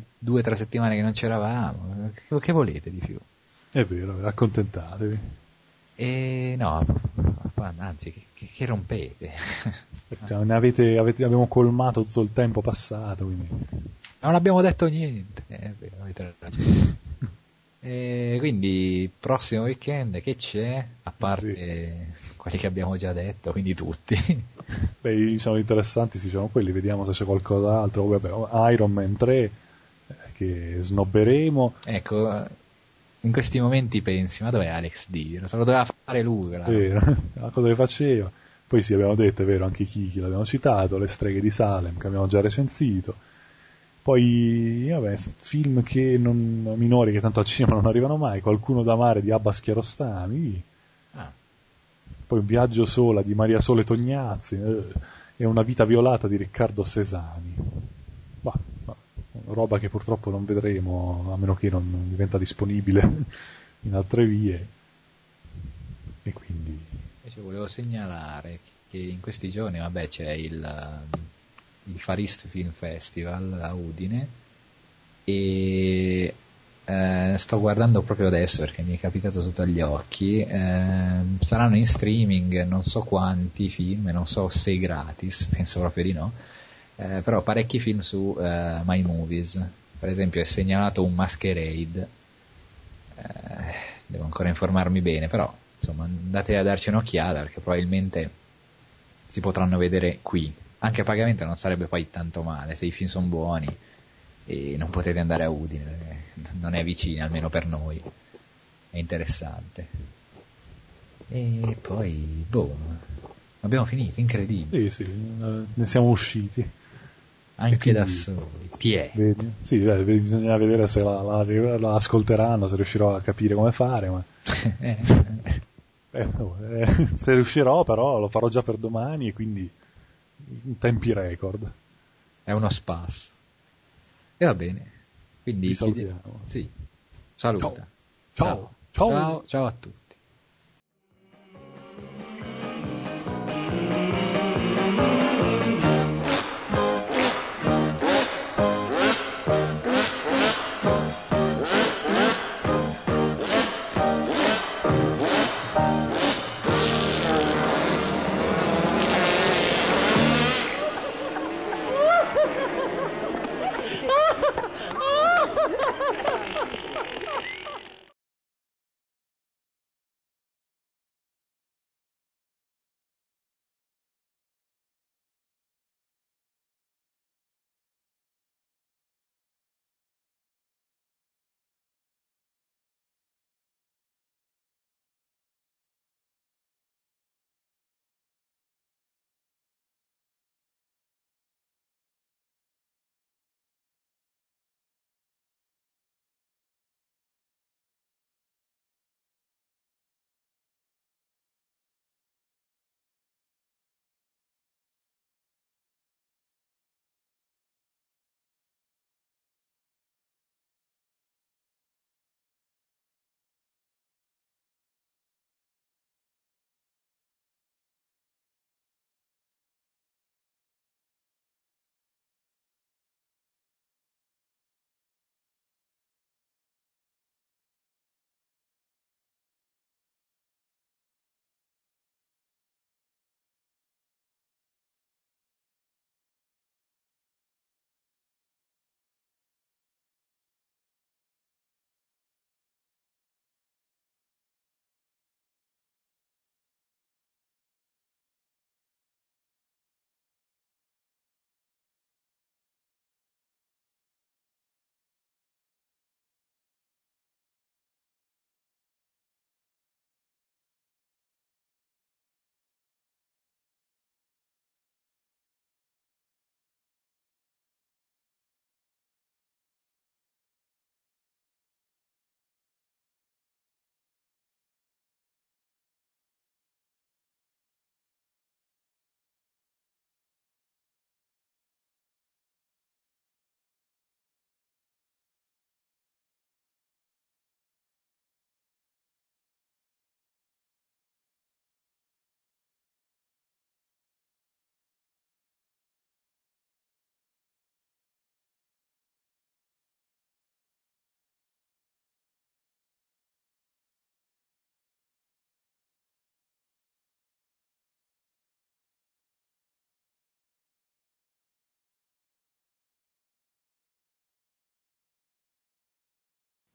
settimane che non c'eravamo, che volete di più? È vero, accontentatevi. E no, anzi, che rompete? Ne abbiamo colmato tutto il tempo passato, quindi. Non abbiamo detto niente, è vero, avete ragione. E quindi prossimo weekend che c'è, a parte quelli che abbiamo già detto, quindi tutti. Sono interessanti, sì, sono quelli, vediamo se c'è qualcos'altro. Vabbè, Iron Man 3 che snobberemo, ecco, in questi momenti pensi, ma dov'è Alex Diro? Se lo doveva fare lui, la cosa che faceva. Poi sì, abbiamo detto, è vero, anche Kiki l'abbiamo citato, Le streghe di Salem che abbiamo già recensito. Poi, vabbè, film che non, minori, che tanto al cinema non arrivano mai, Qualcuno da amare di Abbas Kiarostami, poi Un viaggio sola di Maria Sole Tognazzi, e Una vita violata di Riccardo Sesani, roba che purtroppo non vedremo, a meno che non diventa disponibile in altre vie. E quindi invece volevo segnalare che in questi giorni c'è il Far East Film Festival a Udine, e sto guardando proprio adesso perché mi è capitato sotto gli occhi, saranno in streaming non so quanti film, non so se gratis, penso proprio di no, però parecchi film su My Movies. Per esempio è segnalato un Masquerade, devo ancora informarmi bene, però insomma andate a darci un'occhiata perché probabilmente si potranno vedere qui, anche a pagamento non sarebbe poi tanto male se i film sono buoni. E non potete andare a Udine, non è vicina, almeno per noi è interessante. E poi boh, abbiamo finito, incredibile. Sì, sì, ne siamo usciti anche quindi, da soli. Ti è vedi? Sì, bisognerà vedere se la ascolteranno, se riuscirò a capire come fare, ma se riuscirò, però lo farò già per domani e quindi in tempi record è uno spasso. E va bene, quindi salutiamo. Sì, saluta. Ciao. Ciao a tutti.